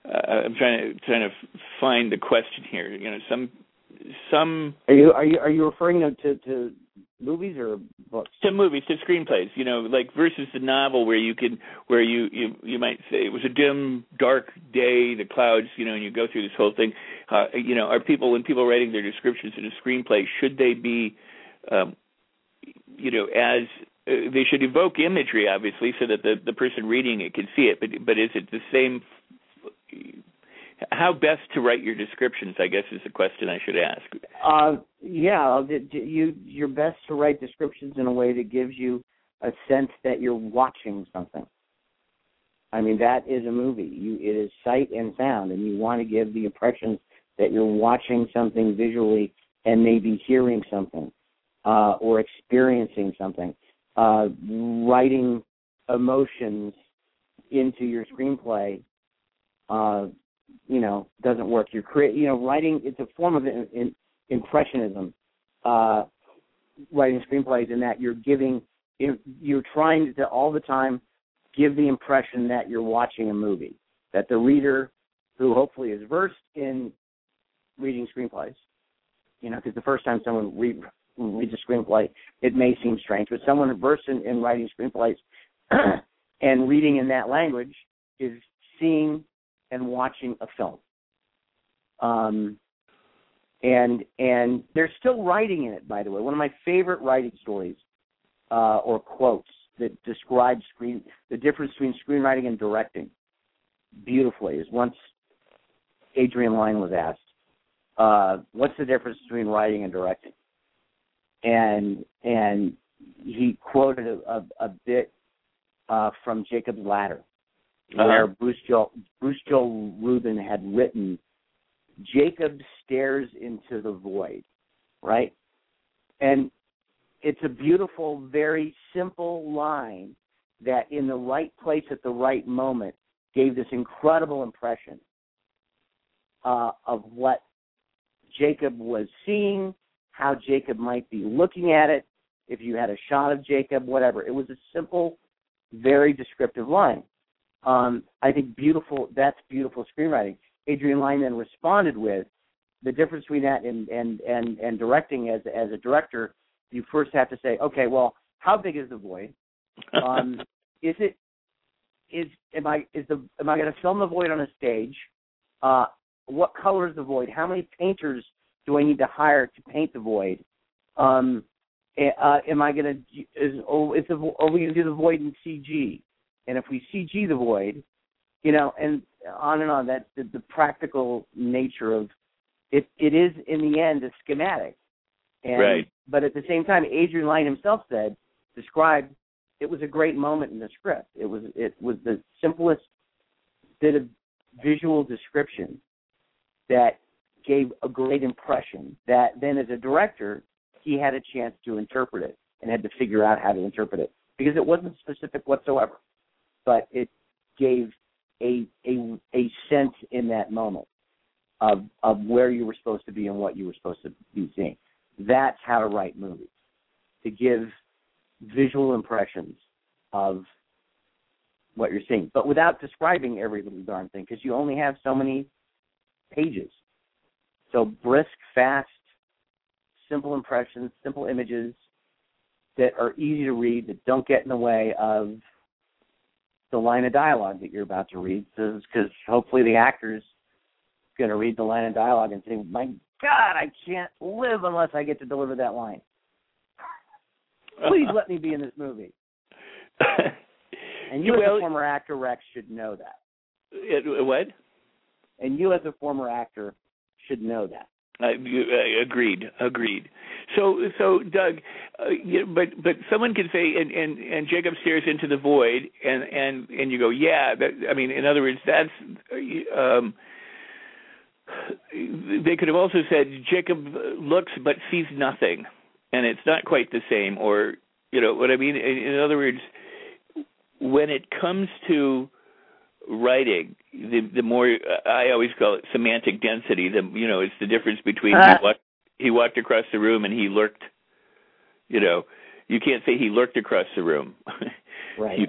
I'm trying to find the question here. You know, some. Are you referring to movies or books? To movies, to screenplays. You know, like versus the novel where you can you might say it was a dim, dark day, the clouds. You know, and you go through this whole thing. You know, when people writing their descriptions in a screenplay, should they be, you know, as they should evoke imagery, obviously, so that the person reading it can see it. But is it the same? How best to write your descriptions, I guess, is the question I should ask. Yeah, you're best to write descriptions in a way that gives you a sense that you're watching something. I mean, that is a movie. It is sight and sound, and you want to give the impression that you're watching something visually and maybe hearing something or experiencing something. Writing emotions into your screenplay you know, doesn't work. You're writing, it's a form of impressionism, writing screenplays, in that you're trying to all the time give the impression that you're watching a movie, that the reader, who hopefully is versed in reading screenplays, you know, because the first time someone reads a screenplay, it may seem strange, but someone versed in writing screenplays and reading in that language is seeing and watching a film. And they're still writing in it, by the way. One of my favorite writing stories or quotes that describes the difference between screenwriting and directing beautifully is once Adrian Lyne was asked, what's the difference between writing and directing? And he quoted a bit from Jacob's Ladder, where Bruce Joel Rubin had written, Jacob stares into the void, right? And it's a beautiful, very simple line that in the right place at the right moment gave this incredible impression of what Jacob was seeing, how Jacob might be looking at it, if you had a shot of Jacob, whatever. It was a simple, very descriptive line. I think that's beautiful screenwriting. Adrian Lyne then responded with, the difference between that and directing as a director, you first have to say, okay, well, how big is the void? Am I going to film the void on a stage? What color is the void? How many painters do I need to hire to paint the void? Are we going to do the void in CG? And if we CG the void, and on and on. That's the practical nature of it. It is, in the end, a schematic. Right. But at the same time, Adrian Lyne himself described it was a great moment in the script. It was the simplest bit of visual description that gave a great impression that then as a director, he had a chance to interpret it and had to figure out how to interpret it because it wasn't specific whatsoever, but it gave a sense in that moment of where you were supposed to be and what you were supposed to be seeing. That's how to write movies, to give visual impressions of what you're seeing, but without describing every little darn thing because you only have so many pages. So brisk, fast, simple impressions, simple images that are easy to read, that don't get in the way of the line of dialogue that you're about to read, because hopefully the actor's going to read the line of dialogue and say, my God, I can't live unless I get to deliver that line. Please let me be in this movie. And you as a former actor, Rex, should know that. What? And you as a former actor should know that. Agreed. So Doug, but someone could say, and Jacob stares into the void, and you go, yeah. In other words, that's. They could have also said Jacob looks but sees nothing, and it's not quite the same, or you know what I mean. In other words, when it comes to writing, the more I always call it semantic density. It's the difference between he walked across the room and he lurked. You can't say he lurked across the room. Right. You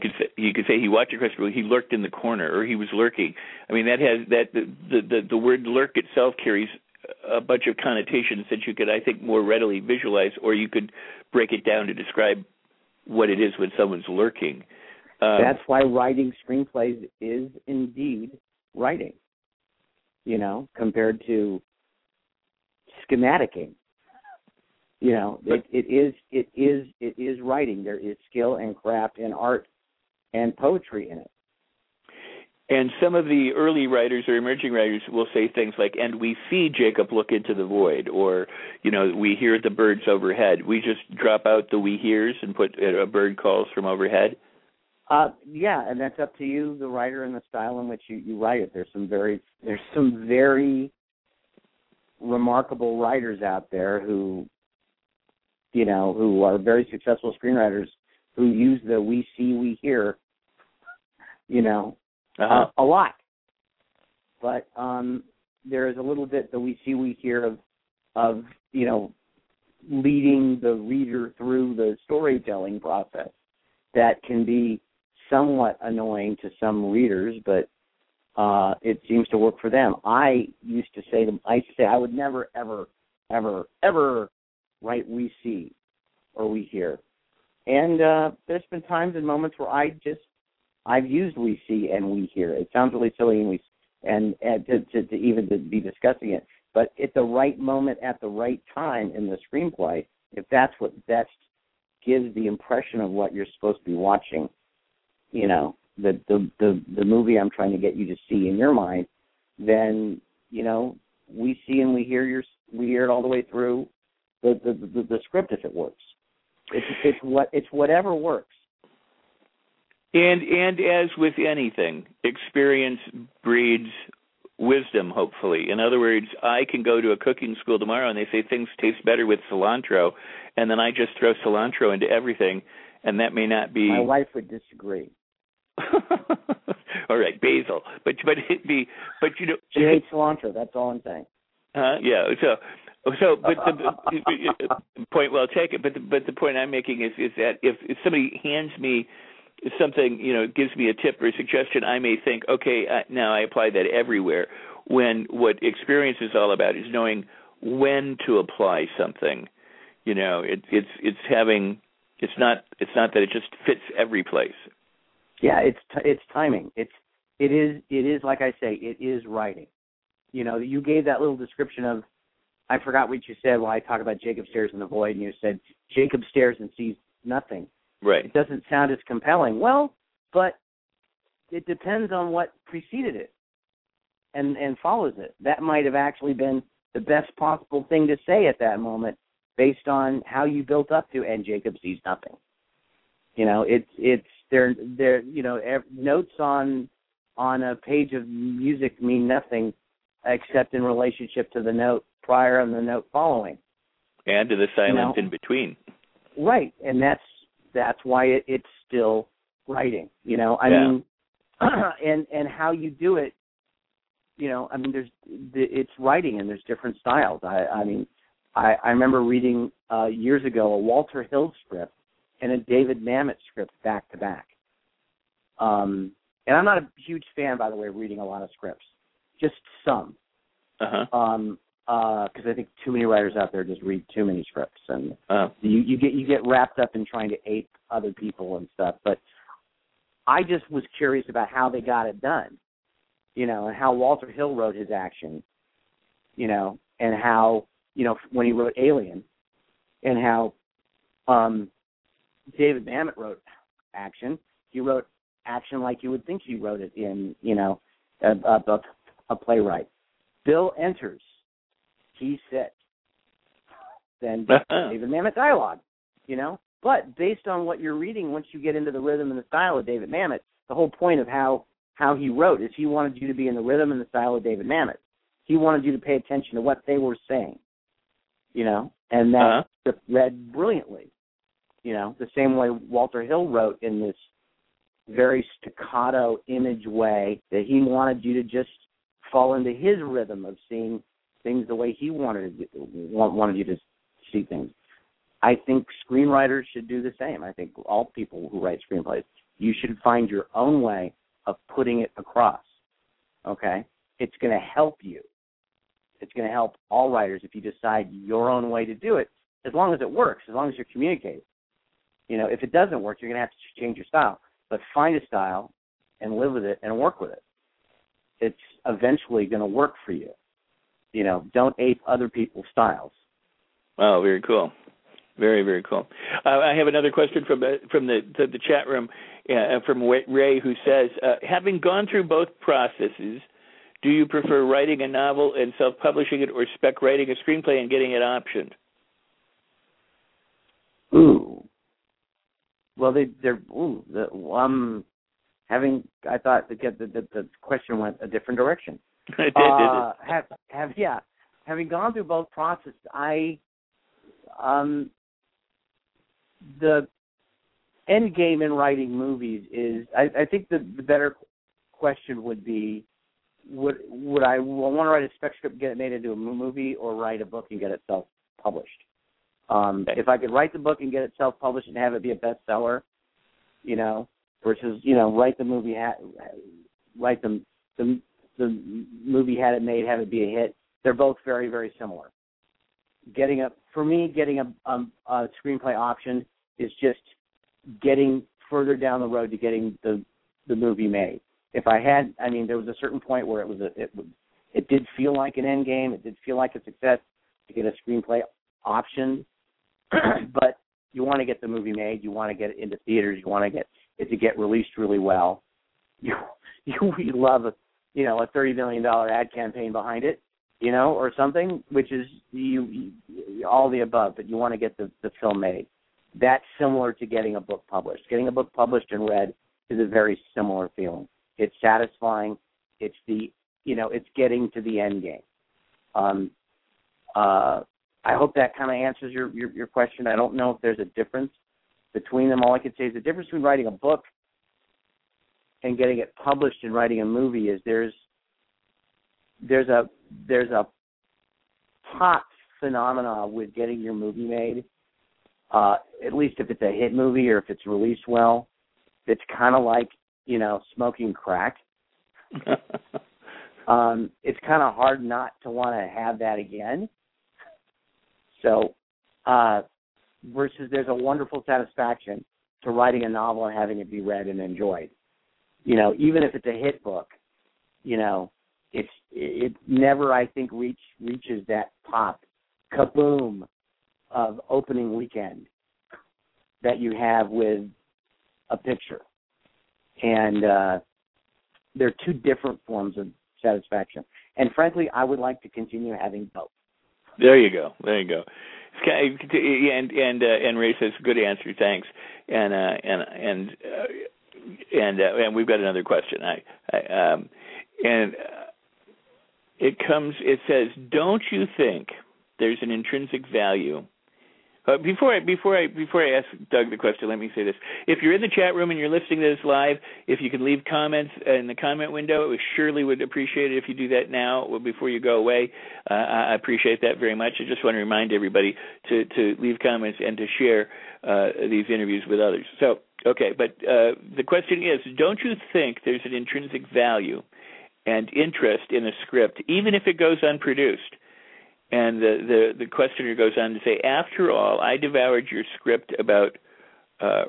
could say he walked across the room. He lurked in the corner, or he was lurking. The word lurk itself carries a bunch of connotations that you could, I think, more readily visualize, or you could break it down to describe what it is when someone's lurking. That's why writing screenplays is indeed writing, compared to schematicking. It is writing. There is skill and craft and art and poetry in it. And some of the early writers or emerging writers will say things like, and we see Jacob look into the void, or, we hear the birds overhead. We just drop out the we hears and put a bird calls from overhead. And that's up to you, the writer, and the style in which you write it. There's some very remarkable writers out there who are very successful screenwriters who use the we see, we hear, a lot. But there is a little bit that we see, we hear of leading the reader through the storytelling process that can be somewhat annoying to some readers, but it seems to work for them. I used to say I would never, ever, ever, ever write we see or we hear. And there's been times and moments where I've used we see and we hear. It sounds really silly, and we and to even to be discussing it. But at the right moment, at the right time in the screenplay, if that's what best gives the impression of what you're supposed to be watching, you know, the movie I'm trying to get you to see in your mind, then, you know, we see and we hear it all the way through the script if it works. It's whatever works. And as with anything, experience breeds wisdom, hopefully. In other words, I can go to a cooking school tomorrow and they say things taste better with cilantro, and then I just throw cilantro into everything, and that may not be... My wife would disagree. All right, basil. But it'd be... But, you know... She hates cilantro, that's all I'm saying. Yeah, so but the point well taken, but the point I'm making is that if somebody hands me something, you know, gives me a tip or a suggestion, I may think, okay, now I apply that everywhere, when what experience is all about is knowing when to apply something. You know, it's not that it just fits every place. Yeah, it's timing. It is like I say, it is writing. You know, you gave that little description of, I forgot what you said when I talked about Jacob stares in the void, and you said Jacob stares and sees nothing. Right. It doesn't sound as compelling. Well, but it depends on what preceded it and follows it. That might have actually been the best possible thing to say at that moment based on how you built up to and Jacob sees nothing. You know, it's you know, notes on a page of music mean nothing except in relationship to the note prior and the note following. And to the silence, you know, in between. Right. And that's why it's still writing, you know. I mean, and how you do it, you know. I mean, it's writing, and there's different styles. I remember reading years ago a Walter Hill script and a David Mamet script back to back. And I'm not a huge fan, by the way, of reading a lot of scripts, just some, because I think too many writers out there just read too many scripts, and you get wrapped up in trying to ape other people and stuff. But I just was curious about how they got it done, you know, and how Walter Hill wrote his action, you know, and how, you know, when he wrote Alien, and how David Mamet wrote action. He wrote action like you would think he wrote it in, you know, a playwright. Bill enters. He sits. Then David Mamet dialogue, you know. But based on what you're reading, once you get into the rhythm and the style of David Mamet, the whole point of how he wrote is he wanted you to be in the rhythm and the style of David Mamet. He wanted you to pay attention to what they were saying, you know, and that read brilliantly, you know, the same way Walter Hill wrote in this very staccato image way that he wanted you to just fall into his rhythm of seeing things the way he wanted you to see things. I think screenwriters should do the same. I think all people who write screenplays, you should find your own way of putting it across, okay? It's going to help you. It's going to help all writers if you decide your own way to do it, as long as it works, as long as you're communicating. You know, if it doesn't work, you're going to have to change your style. But find a style and live with it and work with it. It's eventually going to work for you. You know, don't ape other people's styles. Wow, very cool. Very, very cool. I have another question from the chat room from Ray, who says, having gone through both processes, do you prefer writing a novel and self-publishing it or spec writing a screenplay and getting it optioned? Ooh. Well, I thought the question went a different direction. It did, didn't it? Having gone through both processes, the end game in writing movies is, I think the better question would be, would I want to write a spec script, get it made into a movie, or write a book and get it self-published? Okay. If I could write the book and get it self-published and have it be a bestseller, you know, versus, you know, the movie had it made, have it be a hit. They're both very, very similar. Getting a screenplay option is just getting further down the road to getting the movie made. if I had, I mean, there was a certain point where it did feel like an end game. It did feel like a success to get a screenplay option, but you want to get the movie made. You want to get it into theaters. You want to get it to get released really well. You love a $30 million ad campaign behind it, or something, which is you all the above. But you want to get the film made. That's similar to getting a book published. Getting a book published and read is a very similar feeling. It's satisfying. It's it's getting to the end game. I hope that kind of answers your question. I don't know if there's a difference between them. All I could say is the difference between writing a book and getting it published and writing a movie is there's a pop phenomena with getting your movie made. At least if it's a hit movie or if it's released well, it's kind of like, smoking crack. It's kind of hard not to want to have that again. So versus there's a wonderful satisfaction to writing a novel and having it be read and enjoyed. Even if it's a hit book, it never, I think, reaches that pop, kaboom, of opening weekend that you have with a picture. And they're two different forms of satisfaction. And frankly, I would like to continue having both. There you go. And Ray says, good answer, thanks. And we've got another question. It says, don't you think there's an intrinsic value? Before I ask Doug the question, let me say this. If you're in the chat room and you're listening to this live, if you can leave comments in the comment window, we surely would appreciate it if you do that now before you go away. I appreciate that very much. I just want to remind everybody to leave comments and to share these interviews with others. So, okay, but the question is, don't you think there's an intrinsic value and interest in a script, even if it goes unproduced? And the questioner goes on to say, after all, I devoured your script about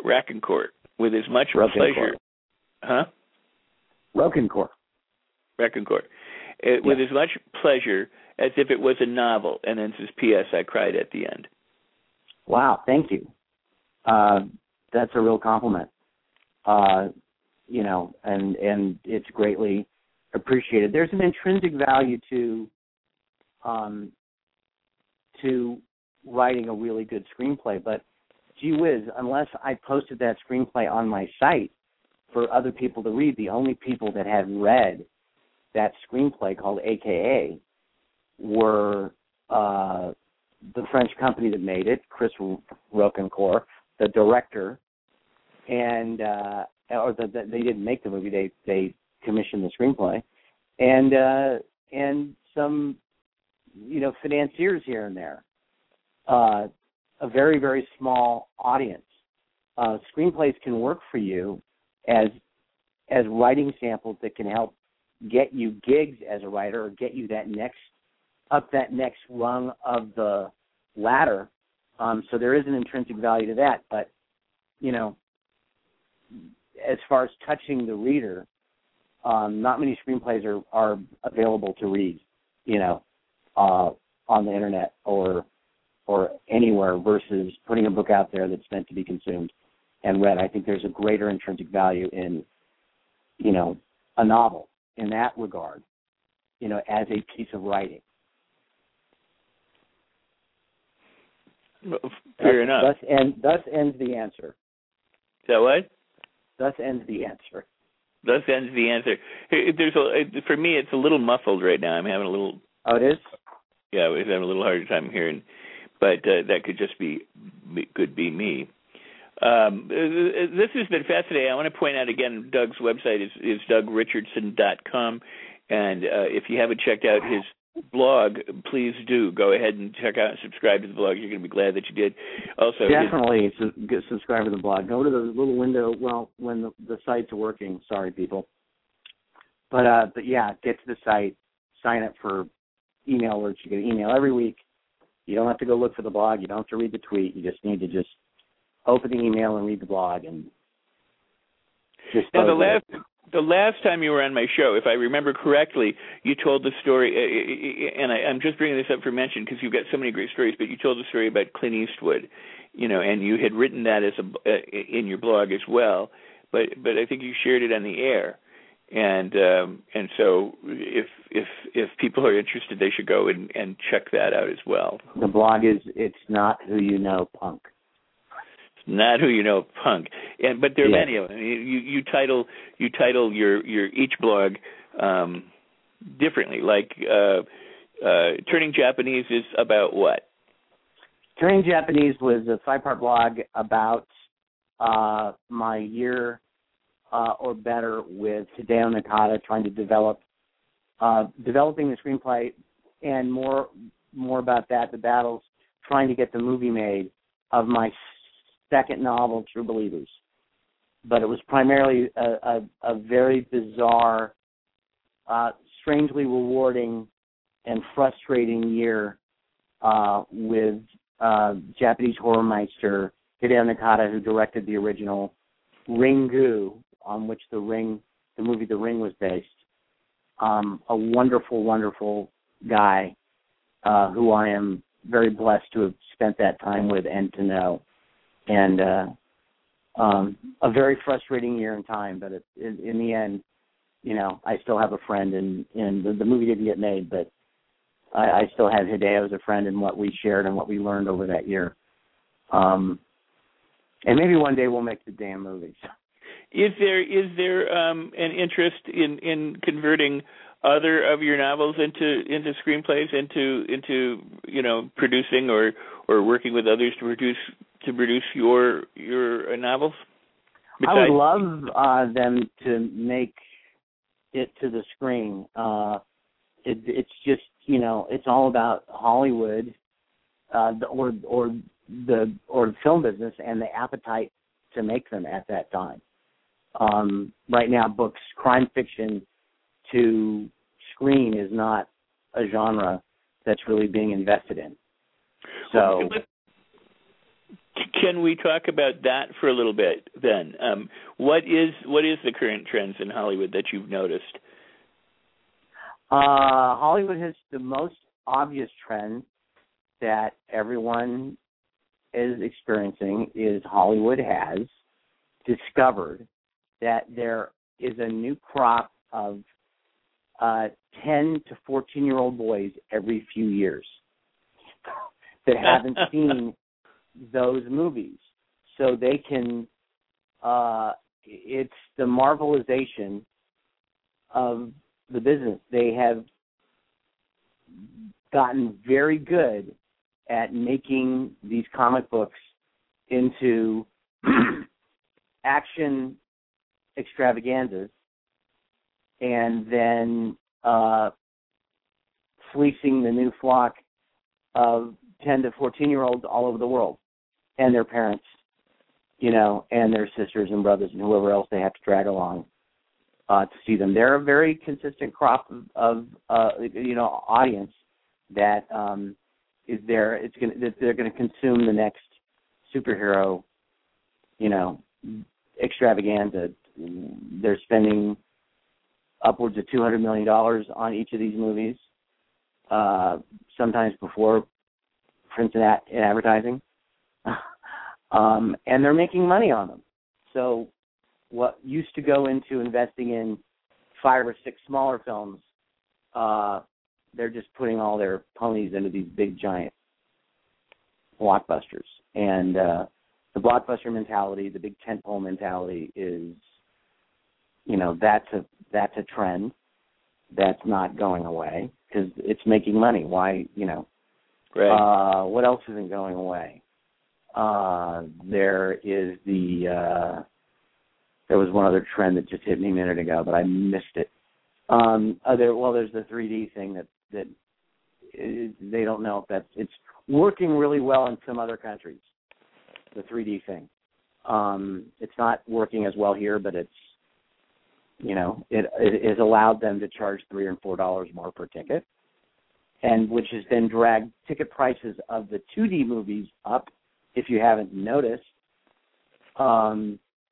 Raconcourt with as much pleasure. Huh? Raconcourt. With as much pleasure as if it was a novel. And then says, P.S., I cried at the end. Wow, thank you. That's a real compliment. And it's greatly appreciated. There's an intrinsic value to writing a really good screenplay, but gee whiz, unless I posted that screenplay on my site for other people to read, the only people that had read that screenplay called AKA were the French company that made it, Chris Rocancourt, the director, and they didn't make the movie; they commissioned the screenplay, and some. Financiers here and there, a very, very small audience. Screenplays can work for you as writing samples that can help get you gigs as a writer or get you that next rung of the ladder. So there is an intrinsic value to that. But, as far as touching the reader, not many screenplays are available to read, on the internet or anywhere versus putting a book out there that's meant to be consumed and read. I think there's a greater intrinsic value in, a novel in that regard, as a piece of writing. Fair enough. Thus ends the answer. Is that what? Thus ends the answer. Thus ends the answer. For me, it's a little muffled right now. I'm having a little... Oh, it is? Yeah, I was having a little harder time hearing, but that could just be me. This has been fascinating. I want to point out again, Doug's website is DougRichardson.com, and if you haven't checked out his blog, please do. Go ahead and check out and subscribe to the blog. You're going to be glad that you did. Also, definitely subscribe to the blog. Go to the little window, when the site's working. Sorry, people. But yeah, get to the site, sign up for email alerts. You get an email every week. You don't have to go look for the blog. You don't have to read the tweet. You just need to just open the email and read the blog. And just now, the last The last time you were on my show, if I remember correctly, you told the story, and I'm just bringing this up for mention because you've got so many great stories, but you told the story about Clint Eastwood, you know, and you had written that as in your blog as well, but I think you shared it on the air. And so if people are interested, they should go and check that out as well. The blog is It's Not Who You Know, Punk. Not Who You Know, Punk. And but there are many of them. You title your each blog differently. Like Turning Japanese is about what? Turning Japanese was a 5-part blog about my year or better with Hideo Nakata, trying to developing the screenplay, and more about that, the battles trying to get the movie made of my second novel, True Believers. But it was primarily a very bizarre, strangely rewarding and frustrating year with Japanese horror meister Hideo Nakata, who directed the original Ringu, on which the movie The Ring was based. A wonderful, wonderful guy who I am very blessed to have spent that time with and to know. And a very frustrating year in time, but in the end, you know, I still have a friend, and the movie didn't get made, but I still had Hideo as a friend, and what we shared and what we learned over that year. And maybe one day we'll make the damn movies. Is there an interest in converting other of your novels into screenplays, into you know, producing or working with others to produce your novels? Besides, I would love them to make it to the screen. It's just, you know, it's all about Hollywood or the film business and the appetite to make them at that time. Right now, books, crime fiction to screen is not a genre that's really being invested in. So, can we talk about that for a little bit then? What is the current trends in Hollywood that you've noticed? Hollywood has the most obvious trend that everyone is experiencing is Hollywood has discovered that there is a new crop of 10 to 14-year-old boys every few years that haven't seen those movies. So they can it's the marvelization of the business. They have gotten very good at making these comic books into action extravaganzas and then fleecing the new flock of 10 to 14-year-olds all over the world and their parents, you know, and their sisters and brothers and whoever else they have to drag along to see them. They're a very consistent crop of audience that is there. They're going to consume the next superhero, you know, extravaganza. They're spending upwards of $200 million on each of these movies, sometimes before prints in advertising, and they're making money on them. So what used to go into investing in 5 or 6 smaller films, they're just putting all their ponies into these big, giant blockbusters. And the blockbuster mentality, the big tentpole mentality is, you know, that's a trend that's not going away because it's making money. Why, you know, right. What else isn't going away? There was one other trend that just hit me a minute ago, but I missed it. There's the 3D thing that they don't know if it's working really well in some other countries, the 3D thing. It's not working as well here, but it's, you know, it has allowed them to charge $3 or $4 more per ticket, and which has then dragged ticket prices of the 2D movies up. If you haven't noticed,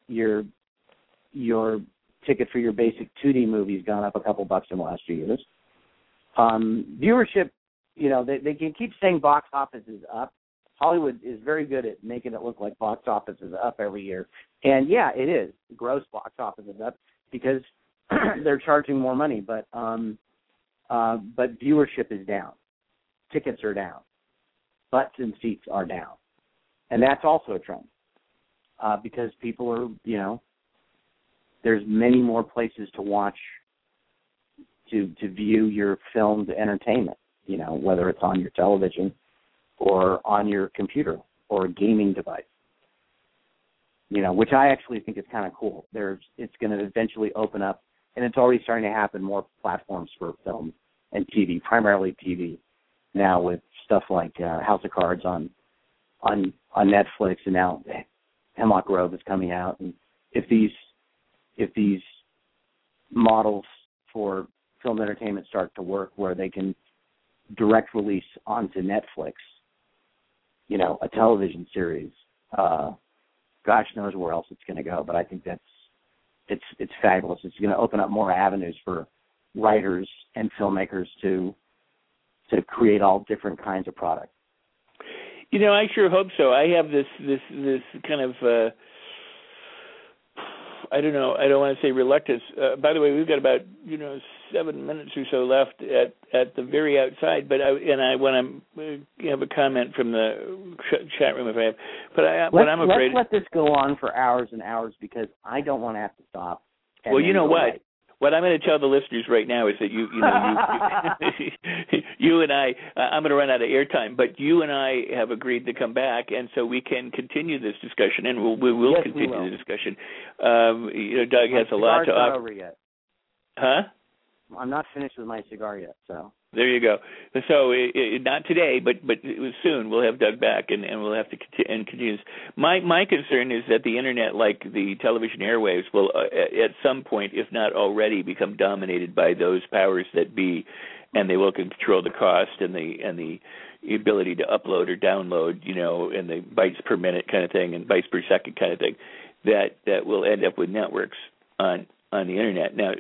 your ticket for your basic 2D movie's gone up a couple bucks in the last few years. Viewership, you know, they can keep saying box office is up. Hollywood is very good at making it look like box office is up every year. And, yeah, it is. Gross box office is up because they're charging more money. But viewership is down. Tickets are down. Butts and seats are down. And that's also a trend because people are, you know, there's many more places to watch, to view your filmed entertainment, you know, whether it's on your television or on your computer or a gaming device, you know, which I actually think is kind of cool. It's going to eventually open up, and it's already starting to happen, more platforms for film and TV, primarily TV now with stuff like House of Cards on Netflix, and now Hemlock Grove is coming out. And if these models for film entertainment start to work where they can direct release onto Netflix, you know, a television series, gosh knows where else it's going to go. But I think it's fabulous. It's going to open up more avenues for writers and filmmakers to create all different kinds of products. You know, I sure hope so. I have this kind of, I don't know, I don't want to say reluctance. By the way, we've got about, 7 minutes or so left at the very outside, but I want to have a comment from the chat room if I have. But I'm afraid... Let's let this go on for hours and hours because I don't want to have to stop. Well, you know what? Right. What I'm going to tell the listeners right now is that you and I, I'm going to run out of airtime, but you and I have agreed to come back, and so we can continue this discussion, and we will continue the discussion. Doug has a lot to offer. My cigar's not over yet. Huh? I'm not finished with my cigar yet, so. There you go. So not today, but soon we'll have Doug back, and we'll have to continue. My concern is that the internet, like the television airwaves, will at some point, if not already, become dominated by those powers that be, and they will control the cost and the ability to upload or download, and the bytes per minute kind of thing and bytes per second kind of thing, that will end up with networks on the internet. Now,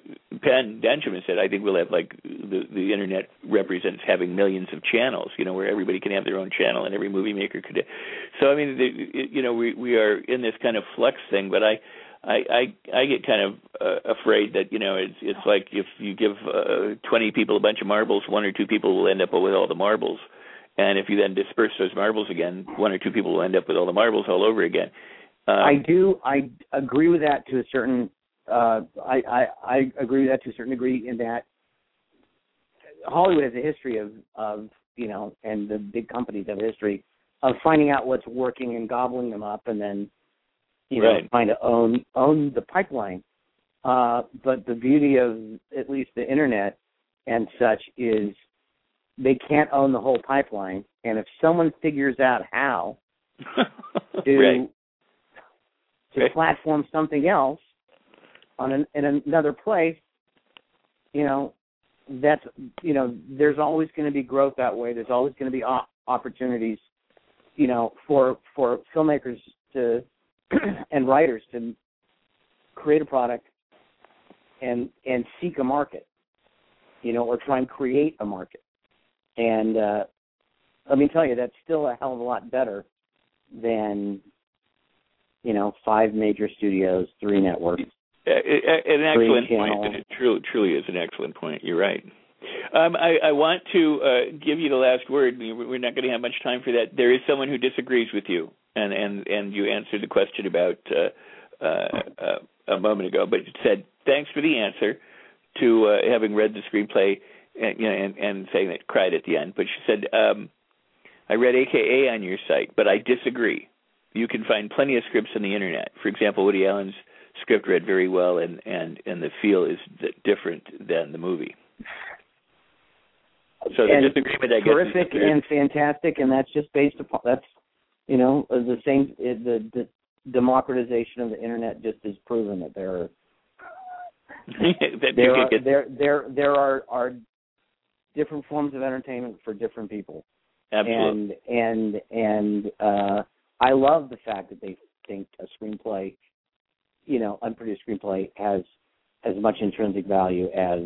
Penn Benjamin said, I think we'll have the internet represents having millions of channels, where everybody can have their own channel and every movie maker could. So, I mean, we are in this kind of flux thing, but I get kind of afraid that, it's like if you give 20 people a bunch of marbles, one or two people will end up with all the marbles. And if you then disperse those marbles again, one or two people will end up with all the marbles all over again. I agree with that to a certain I agree with that to a certain degree in that Hollywood has a history of and the big companies have a history of finding out what's working and gobbling them up and then, right, trying to own the pipeline. But the beauty of at least the internet and such is they can't own the whole pipeline. And if someone figures out how to platform something else, in another place, that's, there's always going to be growth that way. There's always going to be opportunities, for filmmakers to and writers to create a product and seek a market, or try and create a market. And let me tell you, that's still a hell of a lot better than, 5 major studios, 3 networks. An excellent point, and it truly is an excellent point. You're right. I want to give you the last word. We're not going to have much time for that. There is someone who disagrees with you, and you answered the question about a moment ago, but said thanks for the answer to having read the screenplay and saying that cried at the end. But she said, I read AKA on your site, but I disagree. You can find plenty of scripts on the internet. For example, Woody Allen's script read very well, and the feel is different than the movie. So the disagreement, I guess, terrific and fantastic, and that's just based upon the same. The democratization of the internet just has proven that there are different forms of entertainment for different people. Absolutely. And I love the fact that they think a screenplay, unproduced screenplay has as much intrinsic value as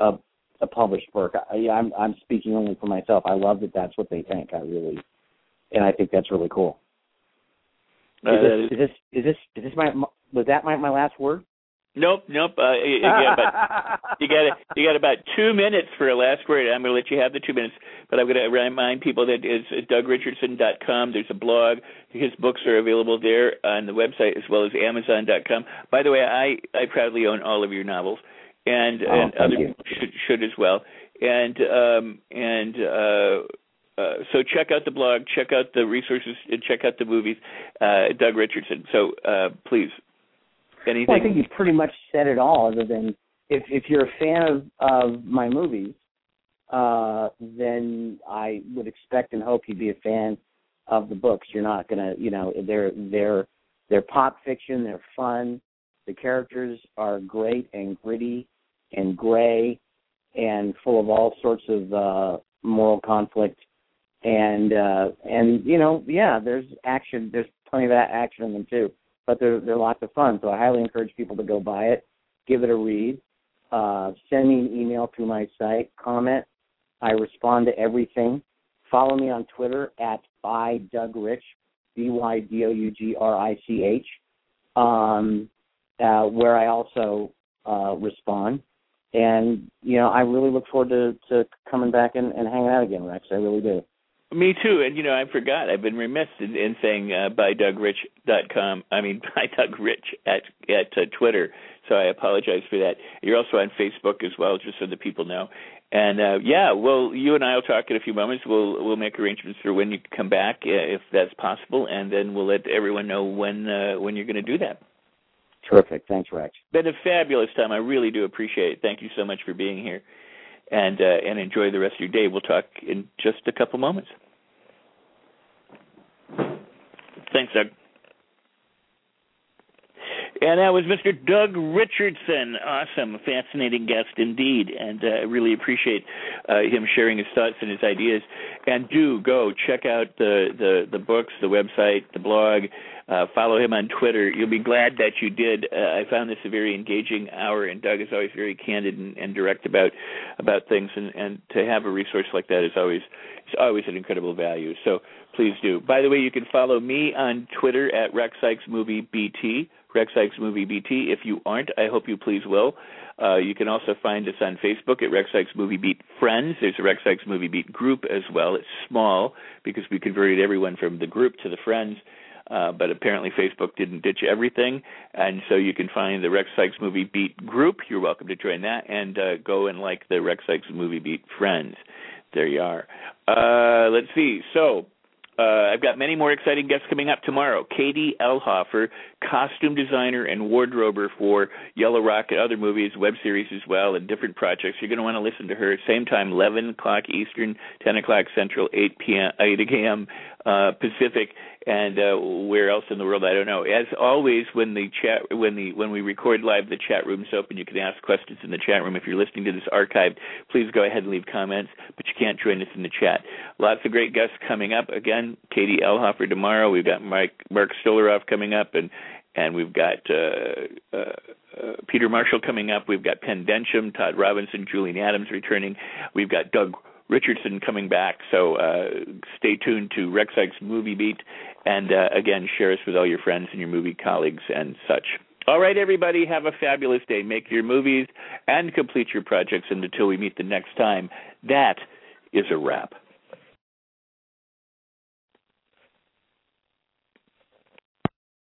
a published work. I'm speaking only for myself. I love that that's what they think. I think that's really cool. Was that my last word? Nope. You got about 2 minutes for a last word. I'm going to let you have the 2 minutes, but I'm going to remind people that it's DougRichardson.com. There's a blog. His books are available there on the website as well as Amazon.com. By the way, I proudly own all of your novels, and other people should as well. So check out the blog, check out the resources, and check out the movies, Doug Richardson. So please, anything? Well, I think you pretty much said it all, other than if you're a fan of my movies, then I would expect and hope you'd be a fan of the books. You're not going to, they're pop fiction, they're fun. The characters are great and gritty and gray and full of all sorts of moral conflict. And there's action. There's plenty of action in them too, but they're lots of fun. So I highly encourage people to go buy it, give it a read, send me an email through my site, comment. I respond to everything. Follow me on Twitter at @ByDougRich, BYDougRich, where I also respond. And, I really look forward to coming back and hanging out again, Rex. I really do. Me too. And, I forgot. I've been remiss in saying by DougRich at Twitter. So I apologize for that. You're also on Facebook as well, just so the people know. And, you and I will talk in a few moments. We'll make arrangements for when you come back, if that's possible, and then we'll let everyone know when you're going to do that. Terrific. Thanks, Rex. Been a fabulous time. I really do appreciate it. Thank you so much for being here. And enjoy the rest of your day. We'll talk in just a couple moments. Thanks, Doug. And that was Mr. Doug Richardson. Awesome, fascinating guest indeed. And I really appreciate him sharing his thoughts and his ideas. And do go check out the books, the website, the blog. Follow him on Twitter. You'll be glad that you did. I found this a very engaging hour, and Doug is always very candid and direct about things. And to have a resource like that is always an incredible value. So please do. By the way, you can follow me on Twitter at @RexSikesMovieBT. Rex Sikes Movie BT. If you aren't, I hope you please will. You can also find us on Facebook at Rex Sikes Movie Beat Friends. There's a Rex Sikes Movie Beat group as well. It's small because we converted everyone from the group to the friends, but apparently Facebook didn't ditch everything. And so you can find the Rex Sikes Movie Beat group. You're welcome to join that, and go and like the Rex Sikes Movie Beat Friends. There you are. Let's see. So, I've got many more exciting guests coming up tomorrow. Katie Elhoffer, costume designer and wardrober for Yellow Rock and other movies, web series as well, and different projects. You're going to want to listen to her. Same time, 11 o'clock Eastern, 10 o'clock Central, 8 a.m. Pacific, and where else in the world, I don't know. As always, when we record live, the chat room's open. You can ask questions in the chat room. If you're listening to this archived, please go ahead and leave comments, but you can't join us in the chat. Lots of great guests coming up. Again, Katie Elhoffer tomorrow. We've got Mark Stolaroff coming up, and we've got Peter Marshall coming up. We've got Penn Densham, Todd Robinson, Julian Adams returning. We've got Doug Richardson coming back, so stay tuned to Rex Sikes Movie Beat, and again, share us with all your friends and your movie colleagues and such. All right, everybody, have a fabulous day. Make your movies and complete your projects, and until we meet the next time, that is a wrap.